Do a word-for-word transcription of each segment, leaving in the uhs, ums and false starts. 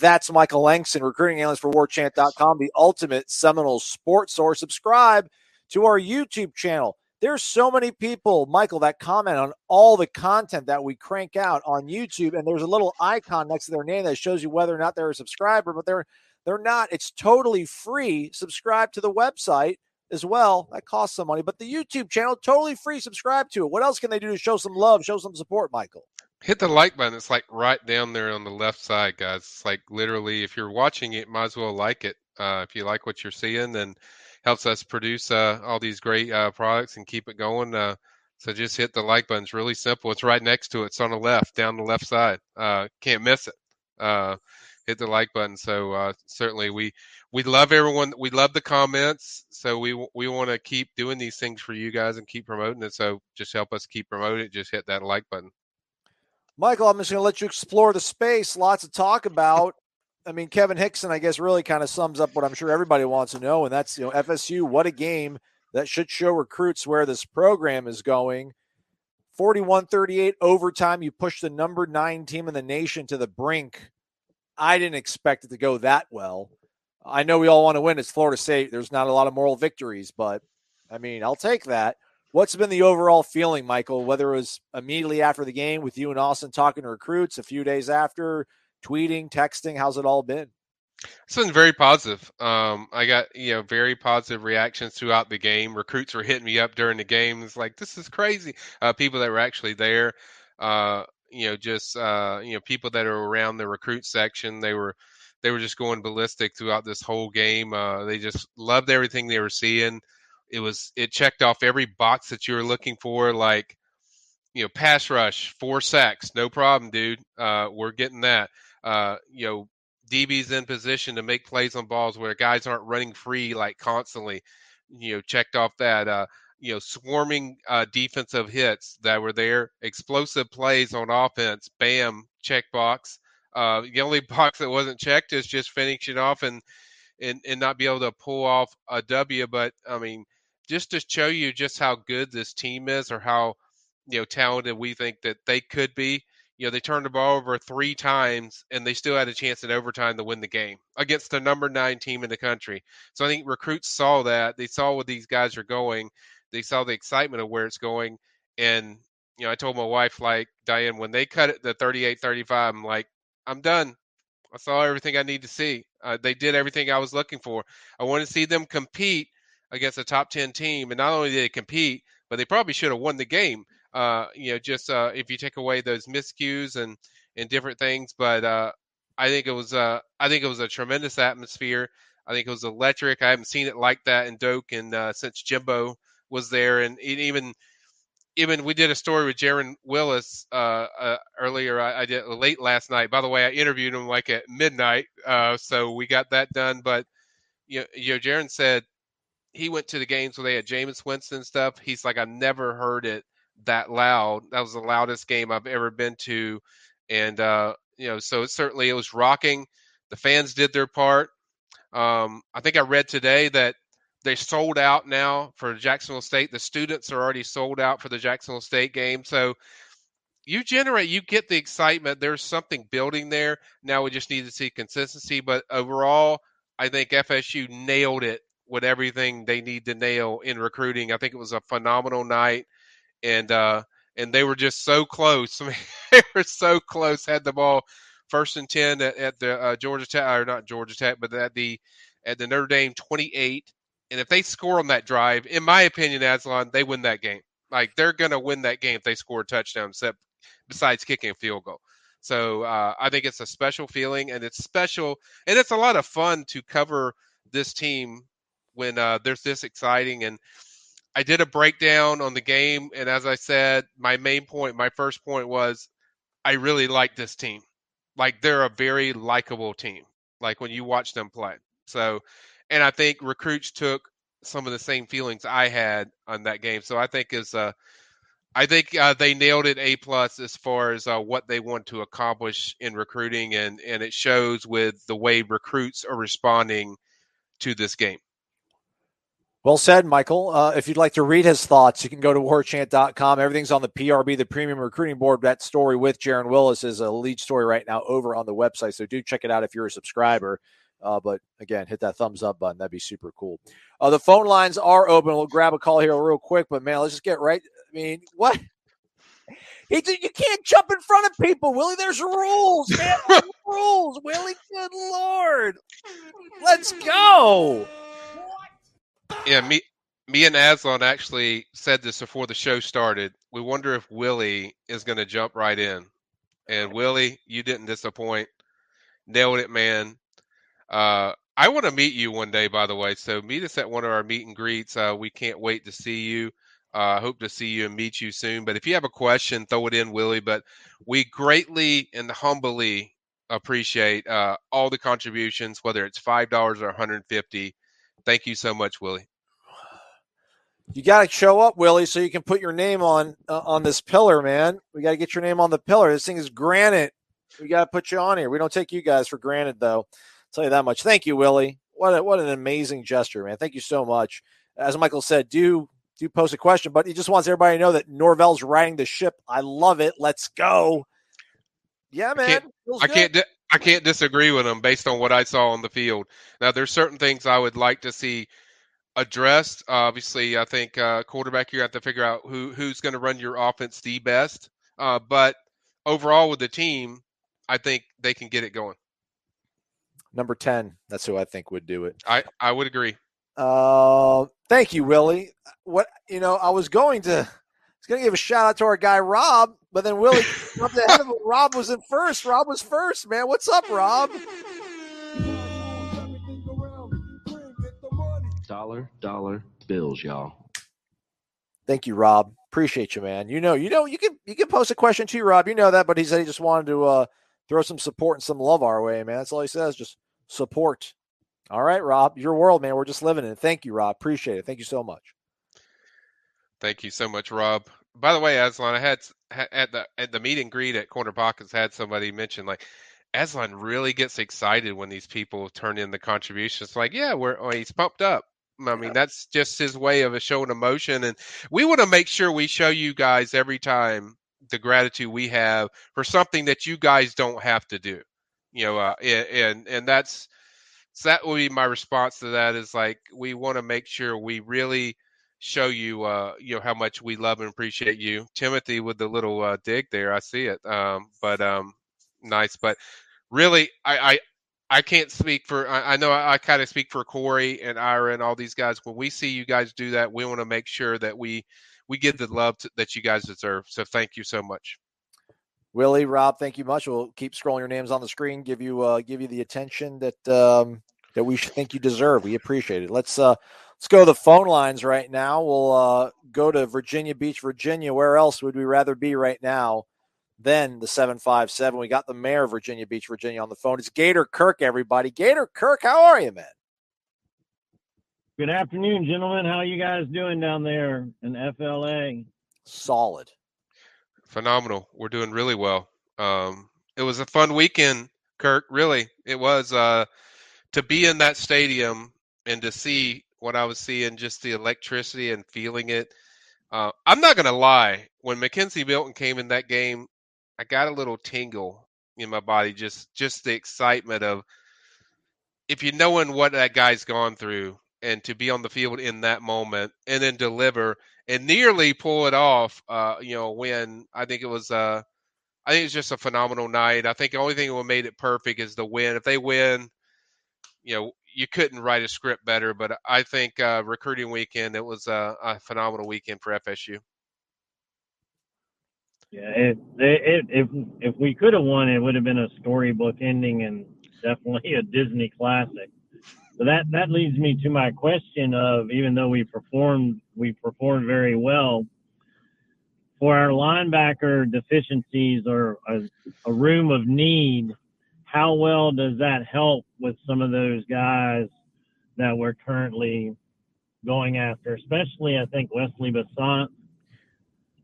That's Michael Langston, recruiting analyst for war chant dot com, the ultimate Seminole sports source. Subscribe to our YouTube channel. There's so many people, Michael, that comment on all the content that we crank out on YouTube, and there's a little icon next to their name that shows you whether or not they're a subscriber, but they're they're not. It's totally free. Subscribe to the website as well. That costs some money, but the YouTube channel, totally free. Subscribe to it. What else can they do to show some love, show some support, Michael? Hit the like button. It's like right down there on the left side, guys. It's like literally, if you're watching it, might as well like it. Uh, if you like what you're seeing, then helps us produce uh, all these great uh, products and keep it going. Uh, so just hit the like button. It's really simple. It's right next to it. It's on the left, down the left side. Uh, can't miss it. Uh, hit the like button. So uh, certainly we we love everyone. We love the comments. So we we want to keep doing these things for you guys and keep promoting it. So just help us keep promoting it. Just hit that like button. Michael, I'm just going to let you explore the space. Lots to talk about. I mean, Kevin Hickson, I guess, really kind of sums up what I'm sure everybody wants to know, and that's, you know, F S U, what a game that should show recruits where this program is going. forty-one thirty-eight overtime, you push the number nine team in the nation to the brink. I didn't expect it to go that well. I know we all want to win. It's Florida State. There's not a lot of moral victories, but, I mean, I'll take that. What's been the overall feeling, Michael, whether it was immediately after the game with you and Austin talking to recruits, a few days after, tweeting, texting? How's it all been? It's been very positive. Um, I got, you know, very positive reactions throughout the game. Recruits were hitting me up during the game. It's like, this is crazy. Uh, people that were actually there, uh, you know, just, uh, you know, people that are around the recruit section, they were they were just going ballistic throughout this whole game. Uh, they just loved everything they were seeing. It was, it checked off every box that you were looking for, like, you know, pass rush, four sacks, no problem, dude. Uh, we're getting that. Uh, you know, D B's in position to make plays on balls where guys aren't running free, like, constantly, you know, checked off that. Uh, you know, swarming uh, defensive hits that were there, explosive plays on offense, bam, check box. Uh, the only box that wasn't checked is just finishing off and, and, and not be able to pull off a W. But, I mean, just to show you just how good this team is, or how, you know, talented we think that they could be. You know, they turned the ball over three times and they still had a chance in overtime to win the game against the number nine team in the country. So I think recruits saw that. They saw where these guys are going. They saw the excitement of where it's going. And, you know, I told my wife, like, Diane, when they cut it to thirty-eight thirty-five, I'm like, I'm done. I saw everything I need to see. Uh, they did everything I was looking for. I want to see them compete against a top ten team. And not only did they compete, but they probably should have won the game. Uh, you know, just uh, if you take away those miscues and, and different things. But uh, I think it was uh, I think it was a tremendous atmosphere. I think it was electric. I haven't seen it like that in Doak and uh, since Jimbo was there. And it even even we did a story with Jaron Willis uh, uh, earlier. I, I did late last night. By the way, I interviewed him like at midnight. Uh, so we got that done. But you know, you know Jaron said, he went to the games where they had Jameis Winston stuff. He's like, I've never heard it that loud. That was the loudest game I've ever been to. And, uh, you know, so it certainly it was rocking. The fans did their part. Um, I think I read today that they sold out now for Jacksonville State. The students are already sold out for the Jacksonville State game. So you generate, you get the excitement. There's something building there. Now we just need to see consistency. But overall, I think F S U nailed it with everything they need to nail in recruiting. I think it was a phenomenal night. and uh, and they were just so close. I mean, they were so close. Had the ball first and ten at, at the uh, Georgia Tech, or not Georgia Tech, but at the at the Notre Dame twenty-eight. And if they score on that drive, in my opinion, Aslan, they win that game. Like, they're going to win that game if they score a touchdown, except besides kicking a field goal. So uh, I think it's a special feeling, and it's special, and it's a lot of fun to cover this team when uh, there's this exciting. And I did a breakdown on the game, and as I said, my main point, my first point was I really like this team. Like, they're a very likable team, like when you watch them play. So, and I think recruits took some of the same feelings I had on that game. So I think it's a, I think uh, they nailed it A plus as far as uh, what they want to accomplish in recruiting, and, and it shows with the way recruits are responding to this game. Well said, Michael. Uh, if you'd like to read his thoughts, you can go to warchant dot com. Everything's on the P R B, the Premium Recruiting Board. That story with Jaron Willis is a lead story right now over on the website, so do check it out if you're a subscriber. Uh, but, again, hit that thumbs up button. That'd be super cool. Uh, the phone lines are open. We'll grab a call here real quick, but, man, let's just get right – I mean, what? You can't jump in front of people, Willie. There's rules, man. There's rules, Willie. Good Lord. Let's go. Yeah, me me, and Aslan actually said this before the show started. We wonder if Willie is going to jump right in. And, Willie, you didn't disappoint. Nailed it, man. Uh, I want to meet you one day, by the way. So meet us at one of our meet and greets. Uh, we can't wait to see you. I uh, hope to see you and meet you soon. But if you have a question, throw it in, Willie. But we greatly and humbly appreciate uh, all the contributions, whether it's five dollars or one hundred fifty dollars. Thank you so much, Willie. You got to show up, Willie, so you can put your name on uh, on this pillar, man. We got to get your name on the pillar. This thing is granite. We got to put you on here. We don't take you guys for granted, though. I'll tell you that much. Thank you, Willie. What a, what an amazing gesture, man. Thank you so much. As Michael said, do – do post a question, but he just wants everybody to know that Norvell's riding the ship. I love it. Let's go. Yeah, man. I can't, I can't, di- I can't disagree with him based on what I saw on the field. Now, there's certain things I would like to see addressed. Uh, obviously, I think uh, quarterback, you have to figure out who who's going to run your offense the best. Uh, but overall with the team, I think they can get it going. Number ten. That's who I think would do it. I, I would agree. Uh, thank you, Willie. What you know, I was going to, I was going to give a shout out to our guy Rob, but then Willie up the head of him. Rob was in first. Rob was first, man. What's up, Rob? Dollar, dollar bills, y'all. Thank you, Rob. Appreciate you, man. You know, you know, you can you can post a question to you, Rob. You know that, but he said he just wanted to uh throw some support and some love our way, man. That's all he says, just support. All right, Rob, your world, man. We're just living in it. Thank you, Rob. Appreciate it. Thank you so much. Thank you so much, Rob. By the way, Aslan, I had at the at the meet and greet at Corner Pockets had somebody mention, like, Aslan really gets excited when these people turn in the contributions. Like, yeah, we're oh, he's pumped up. I mean, yeah. That's just his way of showing emotion, and we want to make sure we show you guys every time the gratitude we have for something that you guys don't have to do. You know, uh, and, and and that's. So that would be my response to that is like, we want to make sure we really show you, uh, you know, how much we love and appreciate you. Timothy with the little uh, dig there. I see it. Um, but um, nice. But really, I, I, I can't speak for, I, I know I, I kind of speak for Corey and Ira and all these guys. When we see you guys do that, we want to make sure that we, we give the love to, that you guys deserve. So thank you so much. Willie, Rob, thank you much. We'll keep scrolling your names on the screen. Give you, uh, give you the attention that um, that we think you deserve. We appreciate it. Let's uh, let's go to the phone lines right now. We'll uh, go to Virginia Beach, Virginia. Where else would we rather be right now than the seven five seven? We got the mayor of Virginia Beach, Virginia, on the phone. It's Gator Kirk, everybody. Gator Kirk, how are you, man? Good afternoon, gentlemen. How are you guys doing down there in F L A? Solid. Phenomenal. We're doing really well. Um, it was a fun weekend, Kirk. Really, it was uh, to be in that stadium and to see what I was seeing, just the electricity and feeling it. Uh, I'm not going to lie. When Mackenzie Milton came in that game, I got a little tingle in my body. Just, just the excitement of if you knowing what that guy's gone through and to be on the field in that moment and then deliver. and nearly pull it off. Uh, you know, when I think it was, uh, I think it's just a phenomenal night. I think the only thing that would have made it perfect is the win. If they win, you know, you couldn't write a script better. But I think uh, recruiting weekend, it was a, a phenomenal weekend for F S U. Yeah, it, it, if if we could have won, it would have been a storybook ending and definitely a Disney classic. So that, that leads me to my question of, even though we performed we performed very well, for our linebacker deficiencies or a, a room of need, how well does that help with some of those guys that we're currently going after, especially I think Wesley Bassant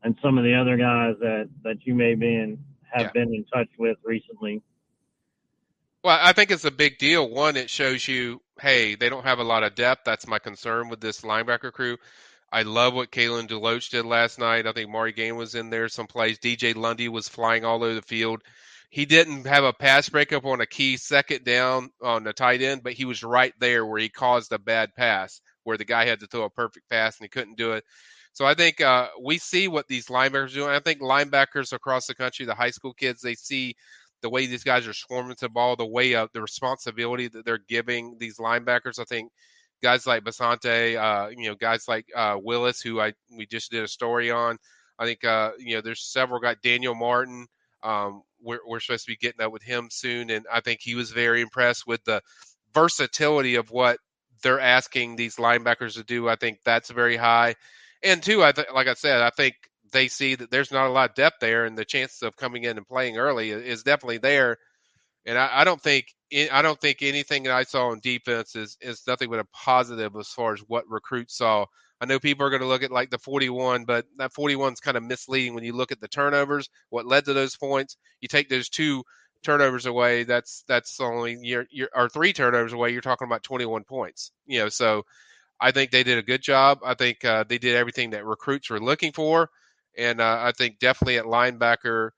and some of the other guys that, that you may be in, have yeah. been in touch with recently? Well, I think it's a big deal. One, it shows you, hey, they don't have a lot of depth. That's my concern with this linebacker crew. I love what Kalen DeLoach did last night. I think Maury Gain was in there some plays. D J Lundy was flying all over the field. He didn't have a pass breakup on a key second down on the tight end, but he was right there where he caused a bad pass, where the guy had to throw a perfect pass and he couldn't do it. So I think uh, we see what these linebackers do. And I think linebackers across the country, the high school kids, they see the way these guys are swarming to the ball, the way of the responsibility that they're giving these linebackers. I think guys like Basante, uh, you know, guys like uh, Willis, who I we just did a story on. I think, uh, you know, there's several guys. Daniel Martin, um, we're, we're supposed to be getting up with him soon, and I think he was very impressed with the versatility of what they're asking these linebackers to do. I think that's very high. And, too, I th- like I said, I think they see that there's not a lot of depth there, and the chances of coming in and playing early is definitely there. And I, I don't think I don't think anything that I saw on defense is, is nothing but a positive as far as what recruits saw. I know people are going to look at like the forty-one, but that forty-one is kind of misleading when you look at the turnovers, what led to those points. You take those two turnovers away, that's that's only your your or three turnovers away. You're talking about twenty-one points, you know. So I think they did a good job. I think uh, they did everything that recruits were looking for. And uh, I think definitely at linebacker,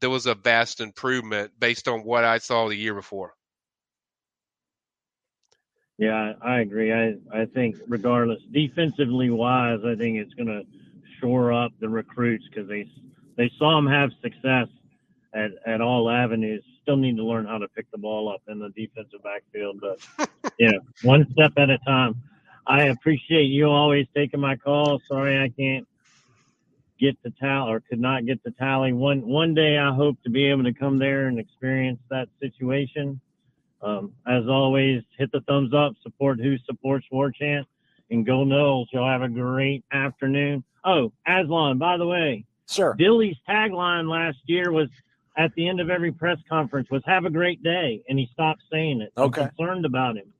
there was a vast improvement based on what I saw the year before. Yeah, I agree. I, I think regardless, defensively wise, I think it's going to shore up the recruits because they they saw them have success at, at all avenues. Still need to learn how to pick the ball up in the defensive backfield, but you know, one step at a time. I appreciate you always taking my call. Sorry, I can't get to tally or could not get to tally. One one day I hope to be able to come there and experience that situation. Um, as always, hit the thumbs up, support who supports War Chant, and go Noles. You'll have a great afternoon. Oh, Aslan, by the way. Sure. Billy's tagline last year was at the end of every press conference was have a great day, and he stopped saying it. Okay. I'm concerned about him.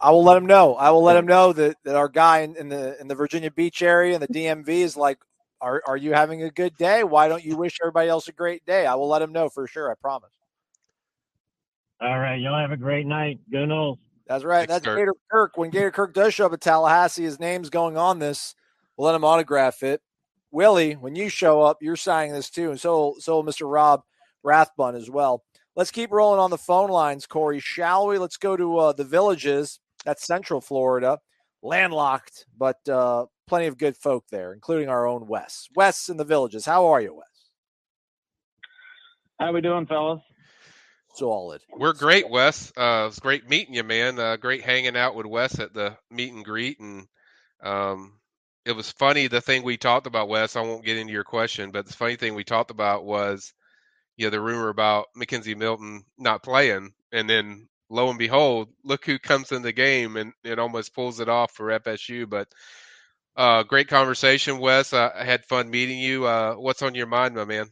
I will let him know. I will let him know that, that our guy in, in the in the Virginia Beach area and the D M V is like, Are are you having a good day? Why don't you wish everybody else a great day? I will let them know for sure. I promise. All right. Y'all have a great night. Go Noles. That's right. Thanks, that's Kirk. Gator Kirk. When Gator Kirk does show up at Tallahassee, his name's going on this. We'll let him autograph it. Willie, when you show up, you're signing this too. And so, so Mister Rob Rathbun as well. Let's keep rolling on the phone lines, Corey, shall we? Let's go to uh, the Villages. That's Central Florida. Landlocked, but uh, plenty of good folk there, including our own Wes. Wes in the Villages. How are you, Wes? How we doing, fellas? Solid. We're great, Wes. Uh, it's great meeting you, man. Uh, great hanging out with Wes at the meet and greet, and um, it was funny. The thing we talked about, Wes. I won't get into your question, but the funny thing we talked about was, you know, the rumor about Mackenzie Milton not playing, and then, lo and behold, look who comes in the game and it almost pulls it off for F S U. But uh, great conversation, Wes. Uh, I had fun meeting you. Uh, what's on your mind, my man?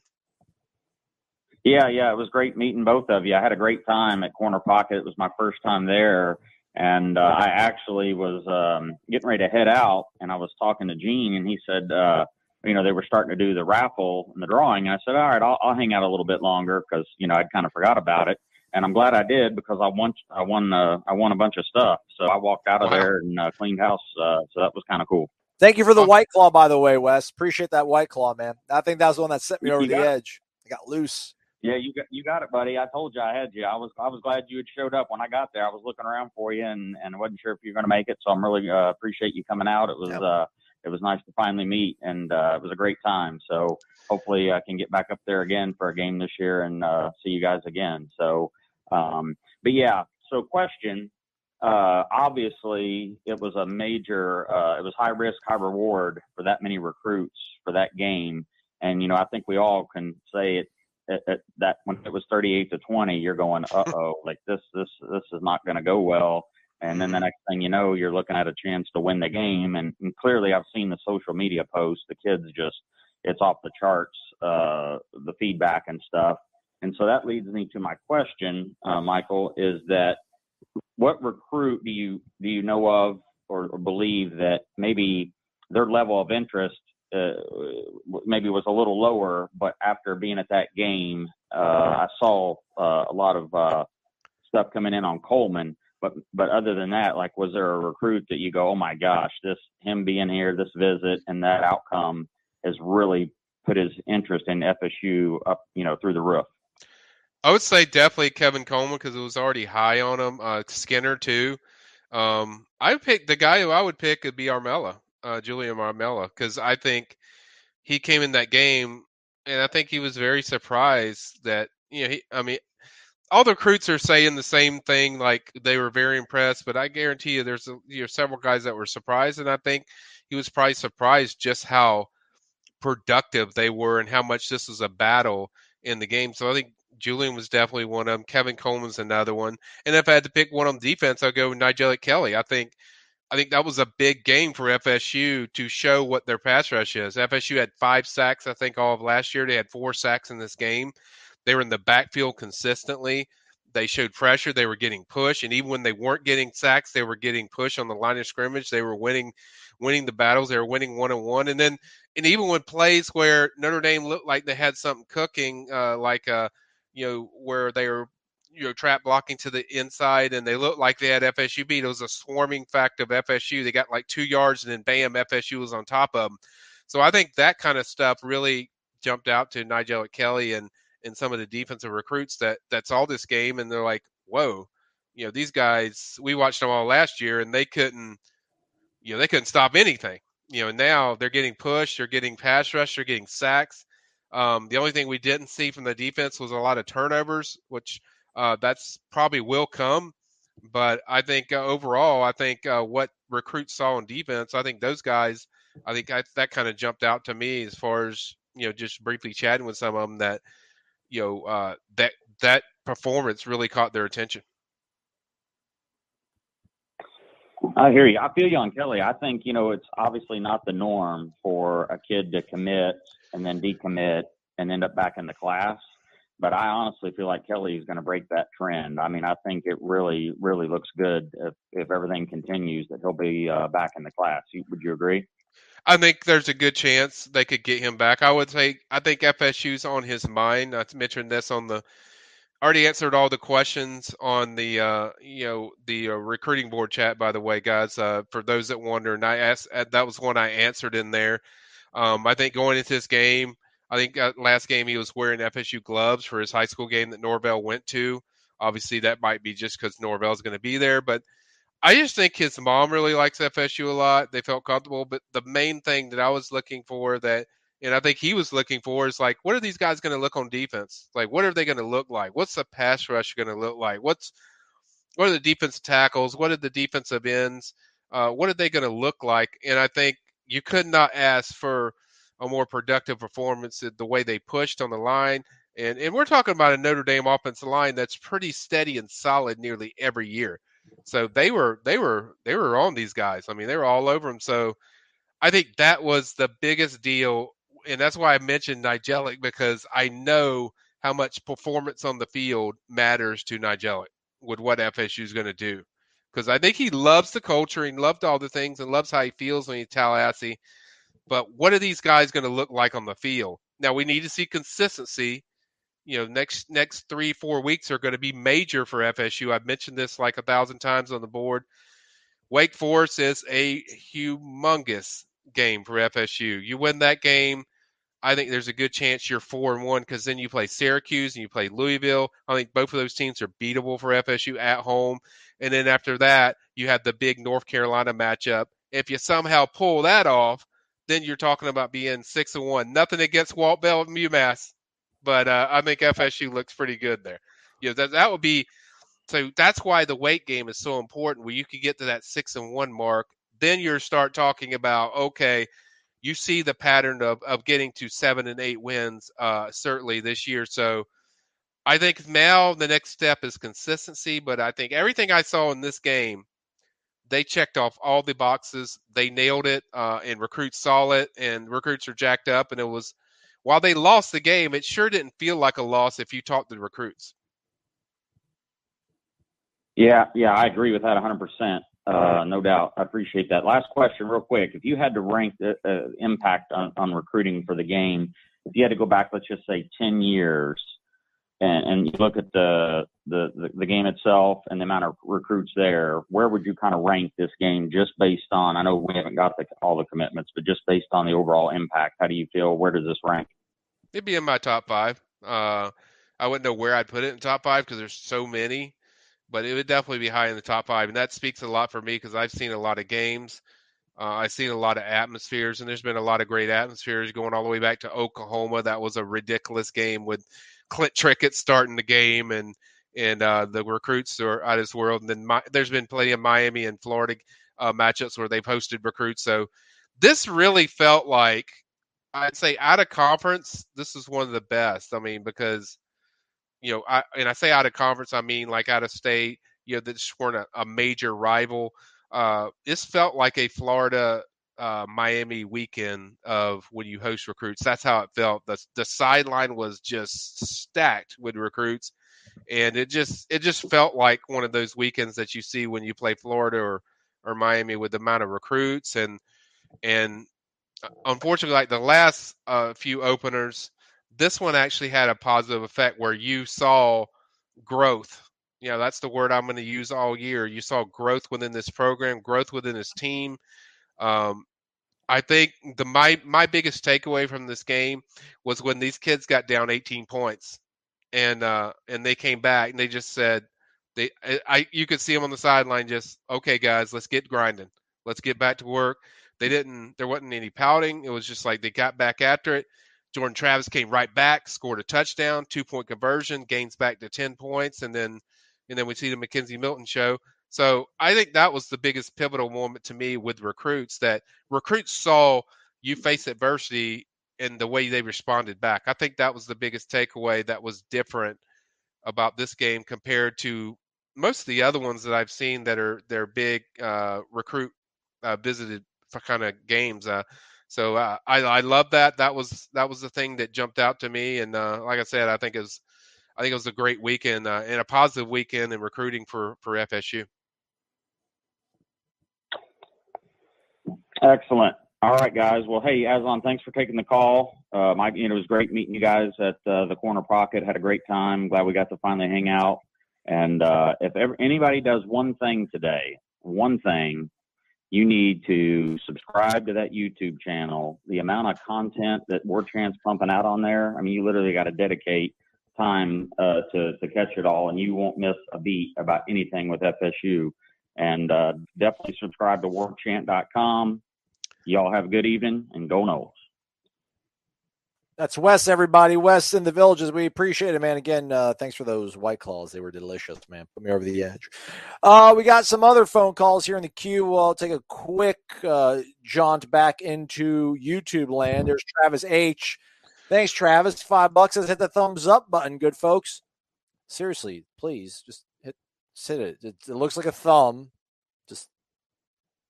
Yeah, yeah, it was great meeting both of you. I had a great time at Corner Pocket. It was my first time there. And uh, I actually was um, getting ready to head out, and I was talking to Gene, and he said, uh, you know, they were starting to do the raffle and the drawing. And I said, all right, I'll, I'll hang out a little bit longer because, you know, I'd kind of forgot about it. And I'm glad I did because I won. I won. Uh, I won a bunch of stuff. So I walked out of wow. there and uh, cleaned house. Uh, so that was kind of cool. Thank you for the awesome. White Claw, by the way, Wes. Appreciate that White Claw, man. I think that was the one that sent me you over the it. edge. I got loose. Yeah, you got you got it, buddy. I told you I had you. I was I was glad you had showed up when I got there. I was looking around for you and and wasn't sure if you were going to make it. So I'm really uh, appreciate you coming out. It was yep. uh, it was nice to finally meet, and uh, it was a great time. So hopefully I can get back up there again for a game this year and uh, see you guys again. So, um, but yeah, so question, uh, obviously it was a major, uh, it was high risk, high reward for that many recruits for that game. And, you know, I think we all can say it, At, at that when it was thirty-eight to twenty, you're going, uh-oh, like this, this, this is not going to go well. And then the next thing you know, you're looking at a chance to win the game. And, and clearly I've seen the social media posts, the kids just, it's off the charts, uh, the feedback and stuff. And so that leads me to my question, uh, Michael, is that what recruit do you, do you know of or, or believe that maybe their level of interest Uh, maybe was a little lower, but after being at that game, uh, I saw uh, a lot of uh, stuff coming in on Coleman. But but other than that, like, was there a recruit that you go, oh my gosh, this him being here, this visit, and that outcome has really put his interest in F S U up, you know, through the roof? I would say definitely Kevin Coleman, because it was already high on him. Uh, Skinner too. Um, I picked the guy who I would pick would be Armella. Uh, Julian Marmella, because I think he came in that game, and I think he was very surprised that, you know, he, I mean, all the recruits are saying the same thing, like they were very impressed, but I guarantee you there's a, you know, several guys that were surprised, and I think he was probably surprised just how productive they were and how much this was a battle in the game. So I think Julian was definitely one of them. Kevin Coleman's another one. And if I had to pick one on defense, I'd go with Nigel Kelly. I think I think that was a big game for F S U to show what their pass rush is. F S U had five sacks, I think, all of last year. They had four sacks in this game. They were in the backfield consistently. They showed pressure. They were getting push. And even when they weren't getting sacks, they were getting push on the line of scrimmage. They were winning winning the battles. They were winning one-on-one. And then and even when plays where Notre Dame looked like they had something cooking, uh, like, uh, you know, where they were, you know, trap blocking to the inside, and they looked like they had F S U beat. It was a swarming fact of F S U. They got like two yards, and then bam, F S U was on top of them. So I think that kind of stuff really jumped out to Nigel Kelly and, and some of the defensive recruits that that's all this game. And they're like, whoa, you know, these guys, we watched them all last year, and they couldn't, you know, they couldn't stop anything, you know, and now they're getting pushed, they're getting pass rush, they're getting sacks. Um, the only thing we didn't see from the defense was a lot of turnovers, which, Uh, that's probably will come, but I think uh, overall, I think uh, what recruits saw in defense, I think those guys, I think I, that kind of jumped out to me as far as, you know, just briefly chatting with some of them that, you know, uh, that, that performance really caught their attention. I hear you. I feel you on Kelly. I think, you know, it's obviously not the norm for a kid to commit and then decommit and end up back in the class. But I honestly feel like Kelly is going to break that trend. I mean, I think it really, really looks good if, if everything continues that he'll be uh, back in the class. Would you agree? I think there's a good chance they could get him back. I would say I think F S U's on his mind. I mentioned this on the – I already answered all the questions on the, uh, you know, the uh, recruiting board chat, by the way, guys, uh, for those that wonder. And I asked, that was one I answered in there. Um, I think going into this game, I think last game he was wearing F S U gloves for his high school game that Norvell went to. Obviously, that might be just because Norvell's going to be there. But I just think his mom really likes F S U a lot. They felt comfortable. But the main thing that I was looking for that, and I think he was looking for, is like, what are these guys going to look on defense? Like, what are they going to look like? What's the pass rush going to look like? What's What are the defensive tackles? What are the defensive ends? Uh, what are they going to look like? And I think you could not ask for a more productive performance, the way they pushed on the line. And and we're talking about a Notre Dame offensive line that's pretty steady and solid nearly every year. So they were they were they were on these guys. I mean, they were all over them. So I think that was the biggest deal, and that's why I mentioned Nigelic, because I know how much performance on the field matters to Nigelic with what F S U is going to do. Because I think he loves the culture, he loved all the things, and loves how he feels when he's Tallahassee. But what are these guys going to look like on the field? Now, we need to see consistency. You know, next next three, four weeks are going to be major for F S U. I've mentioned this like a thousand times on the board. Wake Forest is a humongous game for F S U. You win that game, I think there's a good chance you're four and one, because then you play Syracuse and you play Louisville. I think both of those teams are beatable for F S U at home. And then after that, you have the big North Carolina matchup. If you somehow pull that off, then you're talking about being six and one. Nothing against Walt Bell of UMass, but uh, I think F S U looks pretty good there. You know, that that would be so. That's why the weight game is so important. Where you could get to that six and one mark, then you start talking about okay, you see the pattern of of getting to seven and eight wins uh, certainly this year. So I think now the next step is consistency. But I think everything I saw in this game, they checked off all the boxes. They nailed it, uh, and recruits saw it, and recruits are jacked up. And it was, while they lost the game, it sure didn't feel like a loss if you talked to the recruits. Yeah, yeah, I agree with that one hundred percent, uh, no doubt. I appreciate that. Last question real quick. If you had to rank the uh, impact on, on recruiting for the game, if you had to go back, let's just say ten years, and, and you look at the, the, the, the game itself and the amount of recruits there, where would you kind of rank this game just based on, I know we haven't got the, all the commitments, but just based on the overall impact, how do you feel? Where does this rank? It'd be in my top five. Uh, I wouldn't know where I'd put it in top five because there's so many, but it would definitely be high in the top five. And that speaks a lot for me because I've seen a lot of games. Uh, I've seen a lot of atmospheres, and there's been a lot of great atmospheres going all the way back to Oklahoma. That was a ridiculous game with Clint Trickett starting the game and and uh, the recruits are out of this world. And then my, there's been plenty of Miami and Florida uh, matchups where they've hosted recruits. So this really felt like, I'd say out of conference, this is one of the best. I mean, because, you know, I, and I say out of conference, I mean like out of state, you know, they just weren't a, a major rival. Uh, this felt like a Florida uh, Miami weekend of when you host recruits. That's how it felt. The, the sideline was just stacked with recruits. And it just, it just felt like one of those weekends that you see when you play Florida or, or Miami with the amount of recruits. And, and unfortunately, like the last uh, few openers, this one actually had a positive effect where you saw growth. You know, that's the word I'm going to use all year. You saw growth within this program, growth within this team. Um, I think the my my biggest takeaway from this game was when these kids got down eighteen points, and uh, and they came back and they just said they I you could see them on the sideline just okay guys, let's get grinding, let's get back to work. They didn't there wasn't any pouting. It was just like they got back after it. Jordan Travis came right back, scored a touchdown, two point conversion, gains back to ten points, and then. And then we see the Mackenzie Milton show. So I think that was the biggest pivotal moment to me with recruits, that recruits saw you face adversity and the way they responded back. I think that was the biggest takeaway that was different about this game compared to most of the other ones that I've seen that are they're big uh, recruit uh, visited for kind of games. Uh, so uh, I, I love that. That was that was the thing that jumped out to me. And uh, like I said, I think it was. I think it was a great weekend uh, and a positive weekend in recruiting for, for F S U. Excellent. All right, guys. Well, hey, Aslan, thanks for taking the call. Uh, Mike, you know, it was great meeting you guys at uh, the Corner Pocket. Had a great time. Glad we got to finally hang out. And uh, if ever, anybody does one thing today, one thing, you need to subscribe to that YouTube channel. The amount of content that War Chant's pumping out on there, I mean, you literally got to dedicate time uh, to, to catch it all, and you won't miss a beat about anything with F S U. And uh, definitely subscribe to war chant dot com. Y'all have a good evening, and go Noles. That's Wes, everybody. Wes in the Villages. We appreciate it, man. Again, uh, thanks for those White Claws. They were delicious, man. Put me over the edge. Uh, we got some other phone calls here in the queue. We'll take a quick uh, jaunt back into YouTube land. There's Travis H., thanks, Travis. Five bucks. Let's hit the thumbs up button, good folks. Seriously, please just hit, hit it. it. It looks like a thumb. Just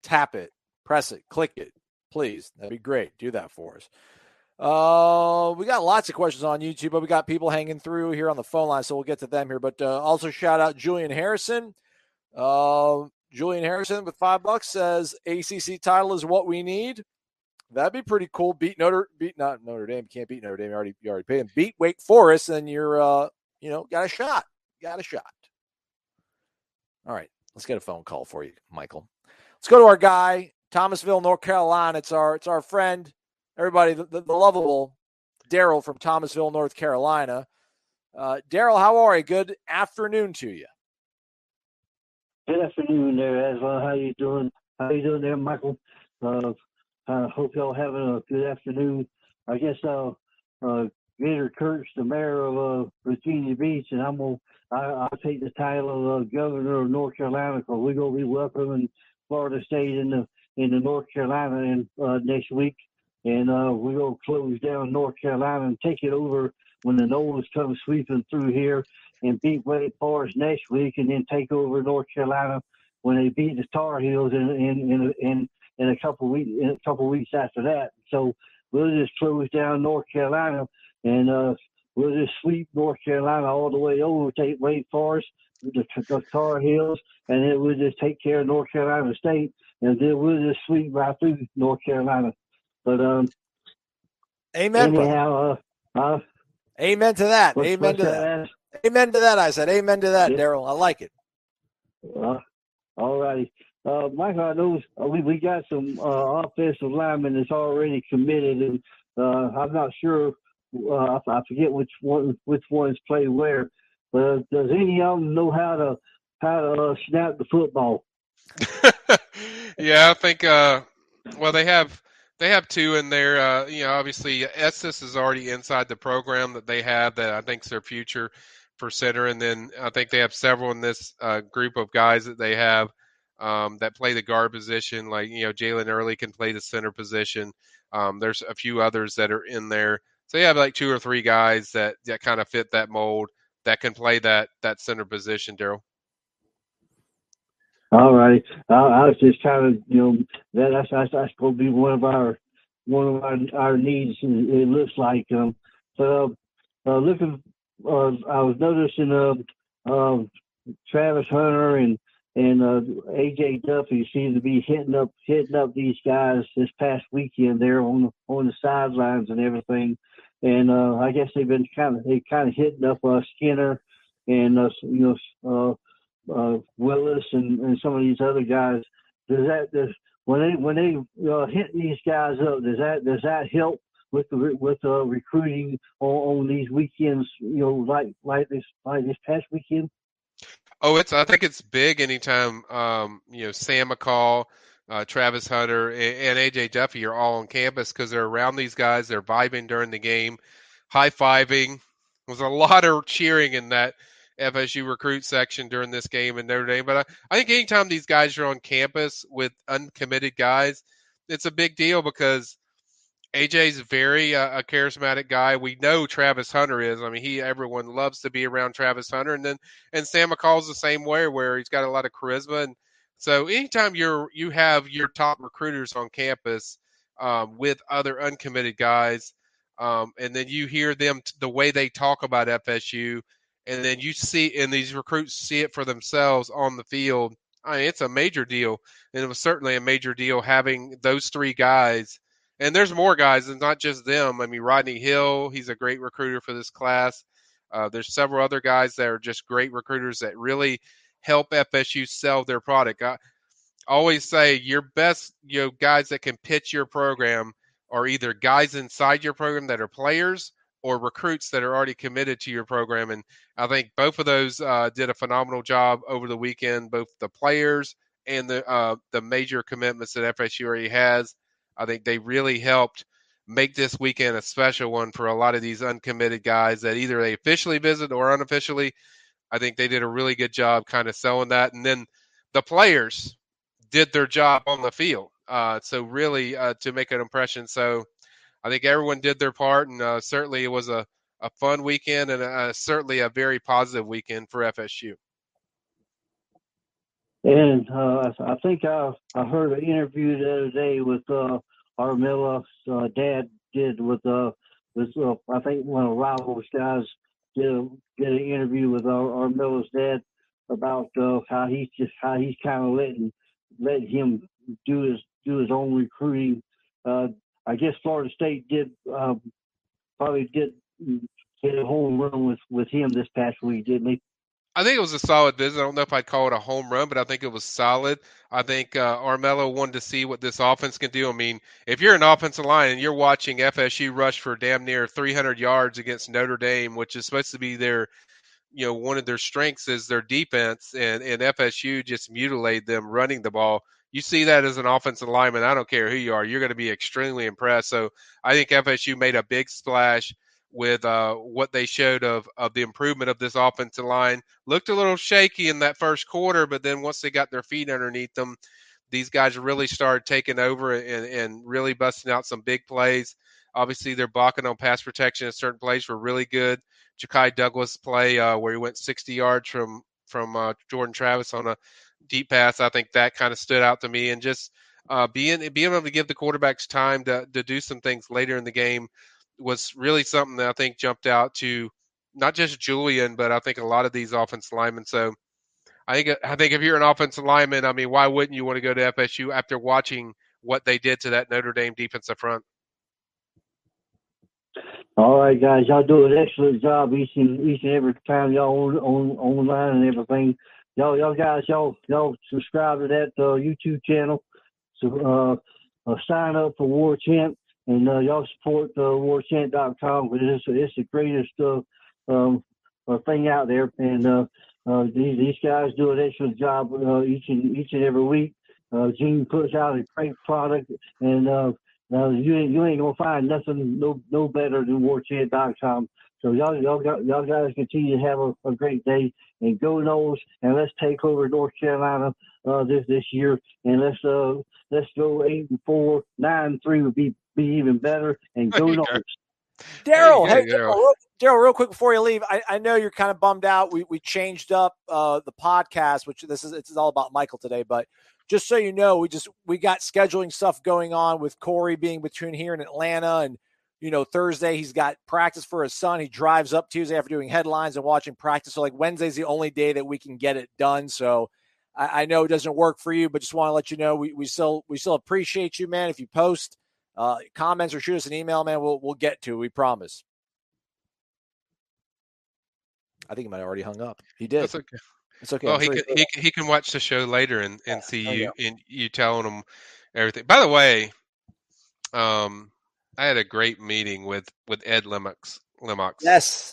tap it, press it, click it, please. That'd be great. Do that for us. Uh, we got lots of questions on YouTube, but we got people hanging through here on the phone line, so we'll get to them here. But uh, also shout out Julian Harrison. Uh, Julian Harrison with five bucks says A C C title is what we need. That'd be pretty cool. Beat Notre, beat not Notre Dame. Can't beat Notre Dame. You already, you already paid him. Beat Wake Forest, and you're, uh, you know, got a shot. Got a shot. All right, let's get a phone call for you, Michael. Let's go to our guy, Thomasville, North Carolina. It's our, it's our friend, everybody, the, the, the lovable Daryl from Thomasville, North Carolina. Uh, Daryl, how are you? Good afternoon to you. Good afternoon, there, Aslan. How you doing? How you doing there, Michael? Uh, I uh, hope y'all having a good afternoon. I guess I'll uh, Gator Kurtz, the mayor of uh, Virginia Beach, and I'm gonna I, I'll take the title of uh, governor of North Carolina, because we're gonna be welcoming Florida State in the in the North Carolina in, uh, next week, and uh, we're gonna close down North Carolina and take it over when the Nolas come sweeping through here and beat Wake Forest next week, and then take over North Carolina when they beat the Tar Heels in in in, in, in a couple weeks in a couple weeks after that. So we'll just close down North Carolina. And uh, we'll just sweep North Carolina all the way over, take Wake Forest, the, the Tar Heels, and then we'll just take care of North Carolina State, and then we'll just sweep right through North Carolina. But um, amen. Anyhow, uh, uh, amen to that. What, amen to that. that. Amen to that. I said, amen to that, yeah. Daryl. I like it. Uh, all righty, uh, Michael. I know we we got some uh, offensive linemen that's already committed, and uh, I'm not sure. Uh, I forget which one, which ones play where, but uh, does any of them know how to how to uh, snap the football? Yeah, I think. Uh, well, they have they have two in there. Uh, you know, obviously, Estes is already inside the program that they have. That I think's their future for center, and then I think they have several in this uh, group of guys that they have um, that play the guard position. Like you know, Jalen Early can play the center position. Um, there's a few others that are in there. So you have like two or three guys that, that kind of fit that mold that can play that, that center position, Daryl. All right. I, I was just trying to, you know, that's, that's, that's going to be one of our, one of our, our needs. It looks like, um, so, uh, looking, uh, I was noticing, uh, uh, Travis Hunter and, and, uh, A J Duffy seemed to be hitting up, hitting up these guys this past weekend there on the, on the sidelines and everything. And uh, I guess they've been kind of they kind of hitting up uh, Skinner and uh, you know uh, uh, Willis and, and some of these other guys. Does that does, when they when they uh, hit these guys up? Does that does that help with the with uh, recruiting on, on these weekends? You know, like like this like this past weekend. Oh, it's I think it's big anytime um, you know Sam McCall, Uh, Travis Hunter and, and A J Duffy are all on campus because they're around these guys. They're vibing during the game, high-fiving. There was a lot of cheering in that F S U recruit section during this game in Notre Dame. But I, I think anytime these guys are on campus with uncommitted guys, it's a big deal because A J's very uh, a charismatic guy. We know Travis Hunter is. I mean, he everyone loves to be around Travis Hunter. And then and Sam McCall's the same way where he's got a lot of charisma and so anytime you're you have your top recruiters on campus um, with other uncommitted guys, um, and then you hear them t- the way they talk about F S U, and then you see and these recruits see it for themselves on the field. I mean, it's a major deal, and it was certainly a major deal having those three guys. And there's more guys, and not just them. I mean, Rodney Hill, he's a great recruiter for this class. Uh, there's several other guys that are just great recruiters that really help F S U sell their product. I always say your best, you know, guys that can pitch your program are either guys inside your program that are players or recruits that are already committed to your program. And I think both of those uh, did a phenomenal job over the weekend, both the players and the uh, the major commitments that F S U already has. I think they really helped make this weekend a special one for a lot of these uncommitted guys that either they officially visit or unofficially. I think they did a really good job kind of selling that. And then the players did their job on the field. Uh, so really uh, to make an impression. So I think everyone did their part. And uh, certainly it was a, a fun weekend and a, a, certainly a very positive weekend for F S U. And uh, I think I, I heard an interview the other day with uh, Armilla's uh, dad did with, uh, with uh, I think one of Rival's guys, Did, a, did an interview with our, our Miller's dad about uh, how he's just how he's kind of letting let him do his do his own recruiting. Uh, I guess Florida State did um, probably did get a home run with, with him this past week, didn't he? I think it was a solid visit. I don't know if I'd call it a home run, but I think it was solid. I think uh, Armelo wanted to see what this offense can do. I mean, if you're an offensive line and you're watching F S U rush for damn near three hundred yards against Notre Dame, which is supposed to be their, you know, one of their strengths is their defense, and, and F S U just mutilated them running the ball. you see that as an offensive lineman, I don't care who you are, you're going to be extremely impressed. So I think F S U made a big splash with uh, what they showed of of the improvement of this offensive line. Looked a little shaky in that first quarter, but then once they got their feet underneath them, these guys really started taking over and, and really busting out some big plays. Obviously, their blocking on pass protection at certain plays were really good. Ja'Kai Douglas' play uh, where he went sixty yards from from uh, Jordan Travis on a deep pass, I think that kind of stood out to me. And just uh, being being able to give the quarterbacks time to, to do some things later in the game was really something that I think jumped out to not just Julian, but I think a lot of these offensive linemen. So I think I think if you're an offensive lineman, I mean, why wouldn't you want to go to F S U after watching what they did to that Notre Dame defensive front? All right, guys, y'all do an excellent job each and each and every time y'all on on on the line and everything. Y'all, y'all guys, y'all y'all subscribe to that uh, YouTube channel. So uh, uh, sign up for War Chant and uh, y'all support uh, war chant dot com because it's it's the greatest uh, um, uh, thing out there. And uh, uh, these these guys do an excellent job uh, each and each and every week. Uh, Gene puts out a great product and. Uh, Now, you ain't, you ain't going to find nothing no no better than war chant dot com. So y'all y'all y'all guys continue to have a, a great day and go Noles, and let's take over North Carolina uh, this this year, and let's uh let's go eight and four, nine and three would be, be even better, and go Noles. Daryl, hey, Daryl, real quick before you leave, I, I know you're kind of bummed out. We we changed up uh, the podcast, which this is it's all about Michael today, but. Just so you know, we just we got scheduling stuff going on with Corey being between here and Atlanta, and you know Thursday he's got practice for his son. He drives up Tuesday after doing headlines and watching practice. So like Wednesday's the only day that we can get it done. So I, I know it doesn't work for you, but just want to let you know we we still we still appreciate you, man. If you post uh, comments or shoot us an email, man, we'll we'll get to it. We promise. I think he might have already hung up. He did. That's okay. It's okay. Well, he can, he can he can watch the show later and, and yeah, see you go. And you telling him everything. By the way, um, I had a great meeting with, with Ed Limox. Limox. Yes,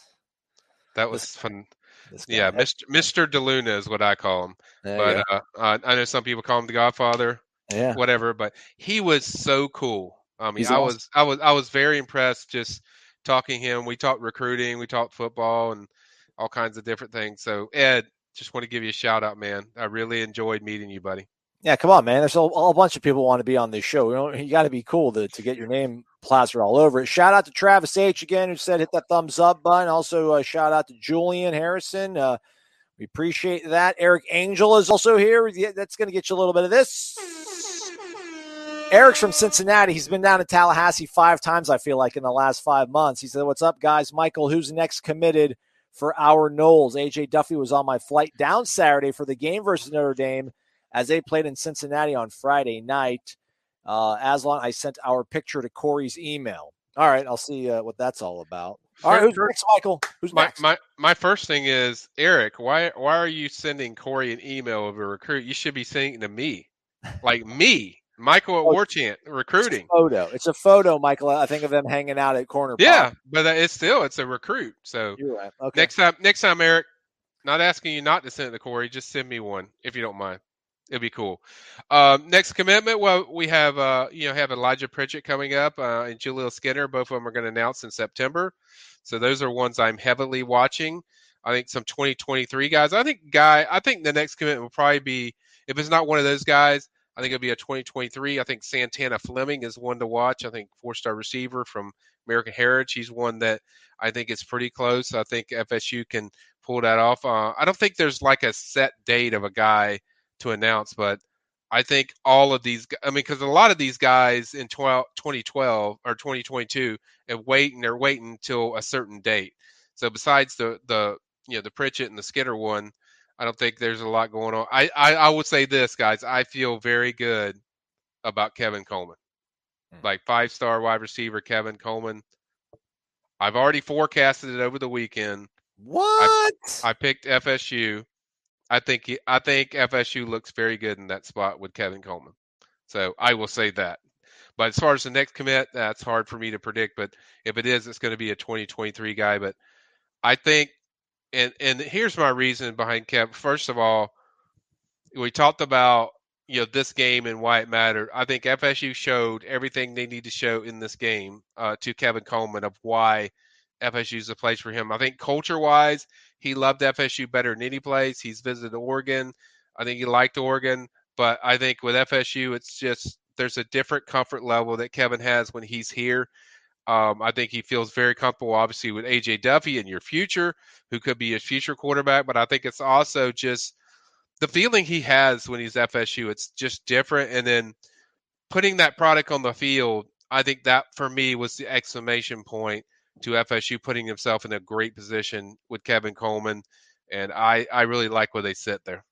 that was this, fun. This yeah, Mister Mister DeLuna is what I call him. There but uh, uh, I know some people call him the Godfather. Yeah, whatever. But he was so cool. I mean, He's I awesome. was I was I was very impressed just talking to him. We talked recruiting, we talked football, and all kinds of different things. So Ed. Just want to give you a shout out, man. I really enjoyed meeting you, buddy. Yeah, come on, man. There's a, a bunch of people want to be on this show. You know, you got to be cool to, to get your name plastered all over it. Shout out to Travis H again, who said hit that thumbs up button. Also, uh, shout out to Julian Harrison. Uh, we appreciate that. Eric Angel is also here. That's going to get you a little bit of this. Eric's from Cincinnati. He's been down to Tallahassee five times, I feel like, in the last five months. He said, "What's up, guys? Michael, who's next committed for our Noles? A J Duffy was on my flight down Saturday for the game versus Notre Dame as they played in Cincinnati on Friday night. Uh, Aslan, I sent our picture to Corey's email." All right, I'll see uh, what that's all about. All right, who's next, Michael? Who's my, next? My my first thing is, Eric, why why are you sending Corey an email of a recruit? You should be sending to me, like me. Michael at War Chant recruiting. It's a photo. It's a photo, Michael. I think of them hanging out at corner. Yeah, Park. But it's still it's a recruit. So you're right. Okay. Next time, next time, Eric. Not asking you not to send it to Corey. Just send me one if you don't mind. It'd be cool. Um, next commitment. Well, we have uh, you know have Elijah Pritchett coming up uh, and Jaleel Skinner. Both of them are going to announce in September. So those are ones I'm heavily watching. I think some twenty twenty-three guys. I think guy. I think the next commitment will probably be, if it's not one of those guys, I think it'll be a twenty twenty-three. I think Santana Fleming is one to watch. I think four-star receiver from American Heritage. He's one that I think is pretty close. I think F S U can pull that off. Uh, I don't think there's like a set date of a guy to announce, but I think all of these, I mean, because a lot of these guys in twenty twelve or twenty twenty-two are waiting, they're waiting till a certain date. So besides the, the, you know, the Pritchett and the Skinner one, I don't think there's a lot going on. I, I, I would say this, guys. I feel very good about Kevin Coleman. Mm. Like five-star wide receiver Kevin Coleman. I've already forecasted it over the weekend. What? I, I picked F S U. I think he, I think F S U looks very good in that spot with Kevin Coleman. So I will say that. But as far as the next commit, that's hard for me to predict. But if it is, it's going to be a twenty twenty-three guy. But I think And and here's my reason behind Kev. First of all, we talked about, you know, this game and why it mattered. I think F S U showed everything they need to show in this game uh, to Kevin Coleman of why F S U is the place for him. I think culture-wise, he loved F S U better than any place. He's visited Oregon. I think he liked Oregon. But I think with F S U, it's just there's a different comfort level that Kevin has when he's here. Um, I think he feels very comfortable, obviously, with A J. Duffy and your future, who could be his future quarterback. But I think it's also just the feeling he has when he's F S U. It's just different. And then putting that product on the field, I think that, for me, was the exclamation point to F S U putting himself in a great position with Kevin Coleman. And I, I really like where they sit there.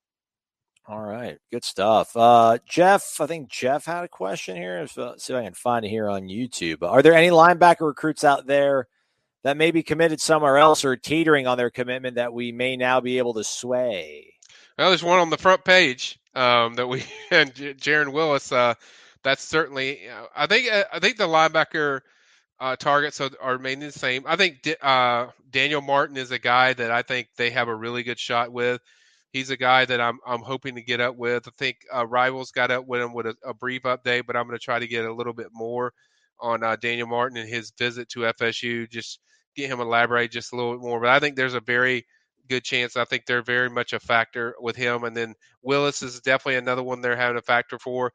All right. Good stuff. Uh, Jeff, I think Jeff had a question here. So, see if I can find it here on YouTube. Are there any linebacker recruits out there that may be committed somewhere else or teetering on their commitment that we may now be able to sway? Well, there's one on the front page um, that we and Jaron Willis. Uh, that's certainly, you know, I think, I think the linebacker uh, targets are, are mainly the same. I think uh, Daniel Martin is a guy that I think they have a really good shot with. He's a guy that I'm I'm hoping to get up with. I think uh, Rivals got up with him with a, a brief update, but I'm going to try to get a little bit more on uh, Daniel Martin and his visit to F S U, just get him elaborate just a little bit more. But I think there's a very good chance. I think they're very much a factor with him. And then Willis is definitely another one they're having a factor for.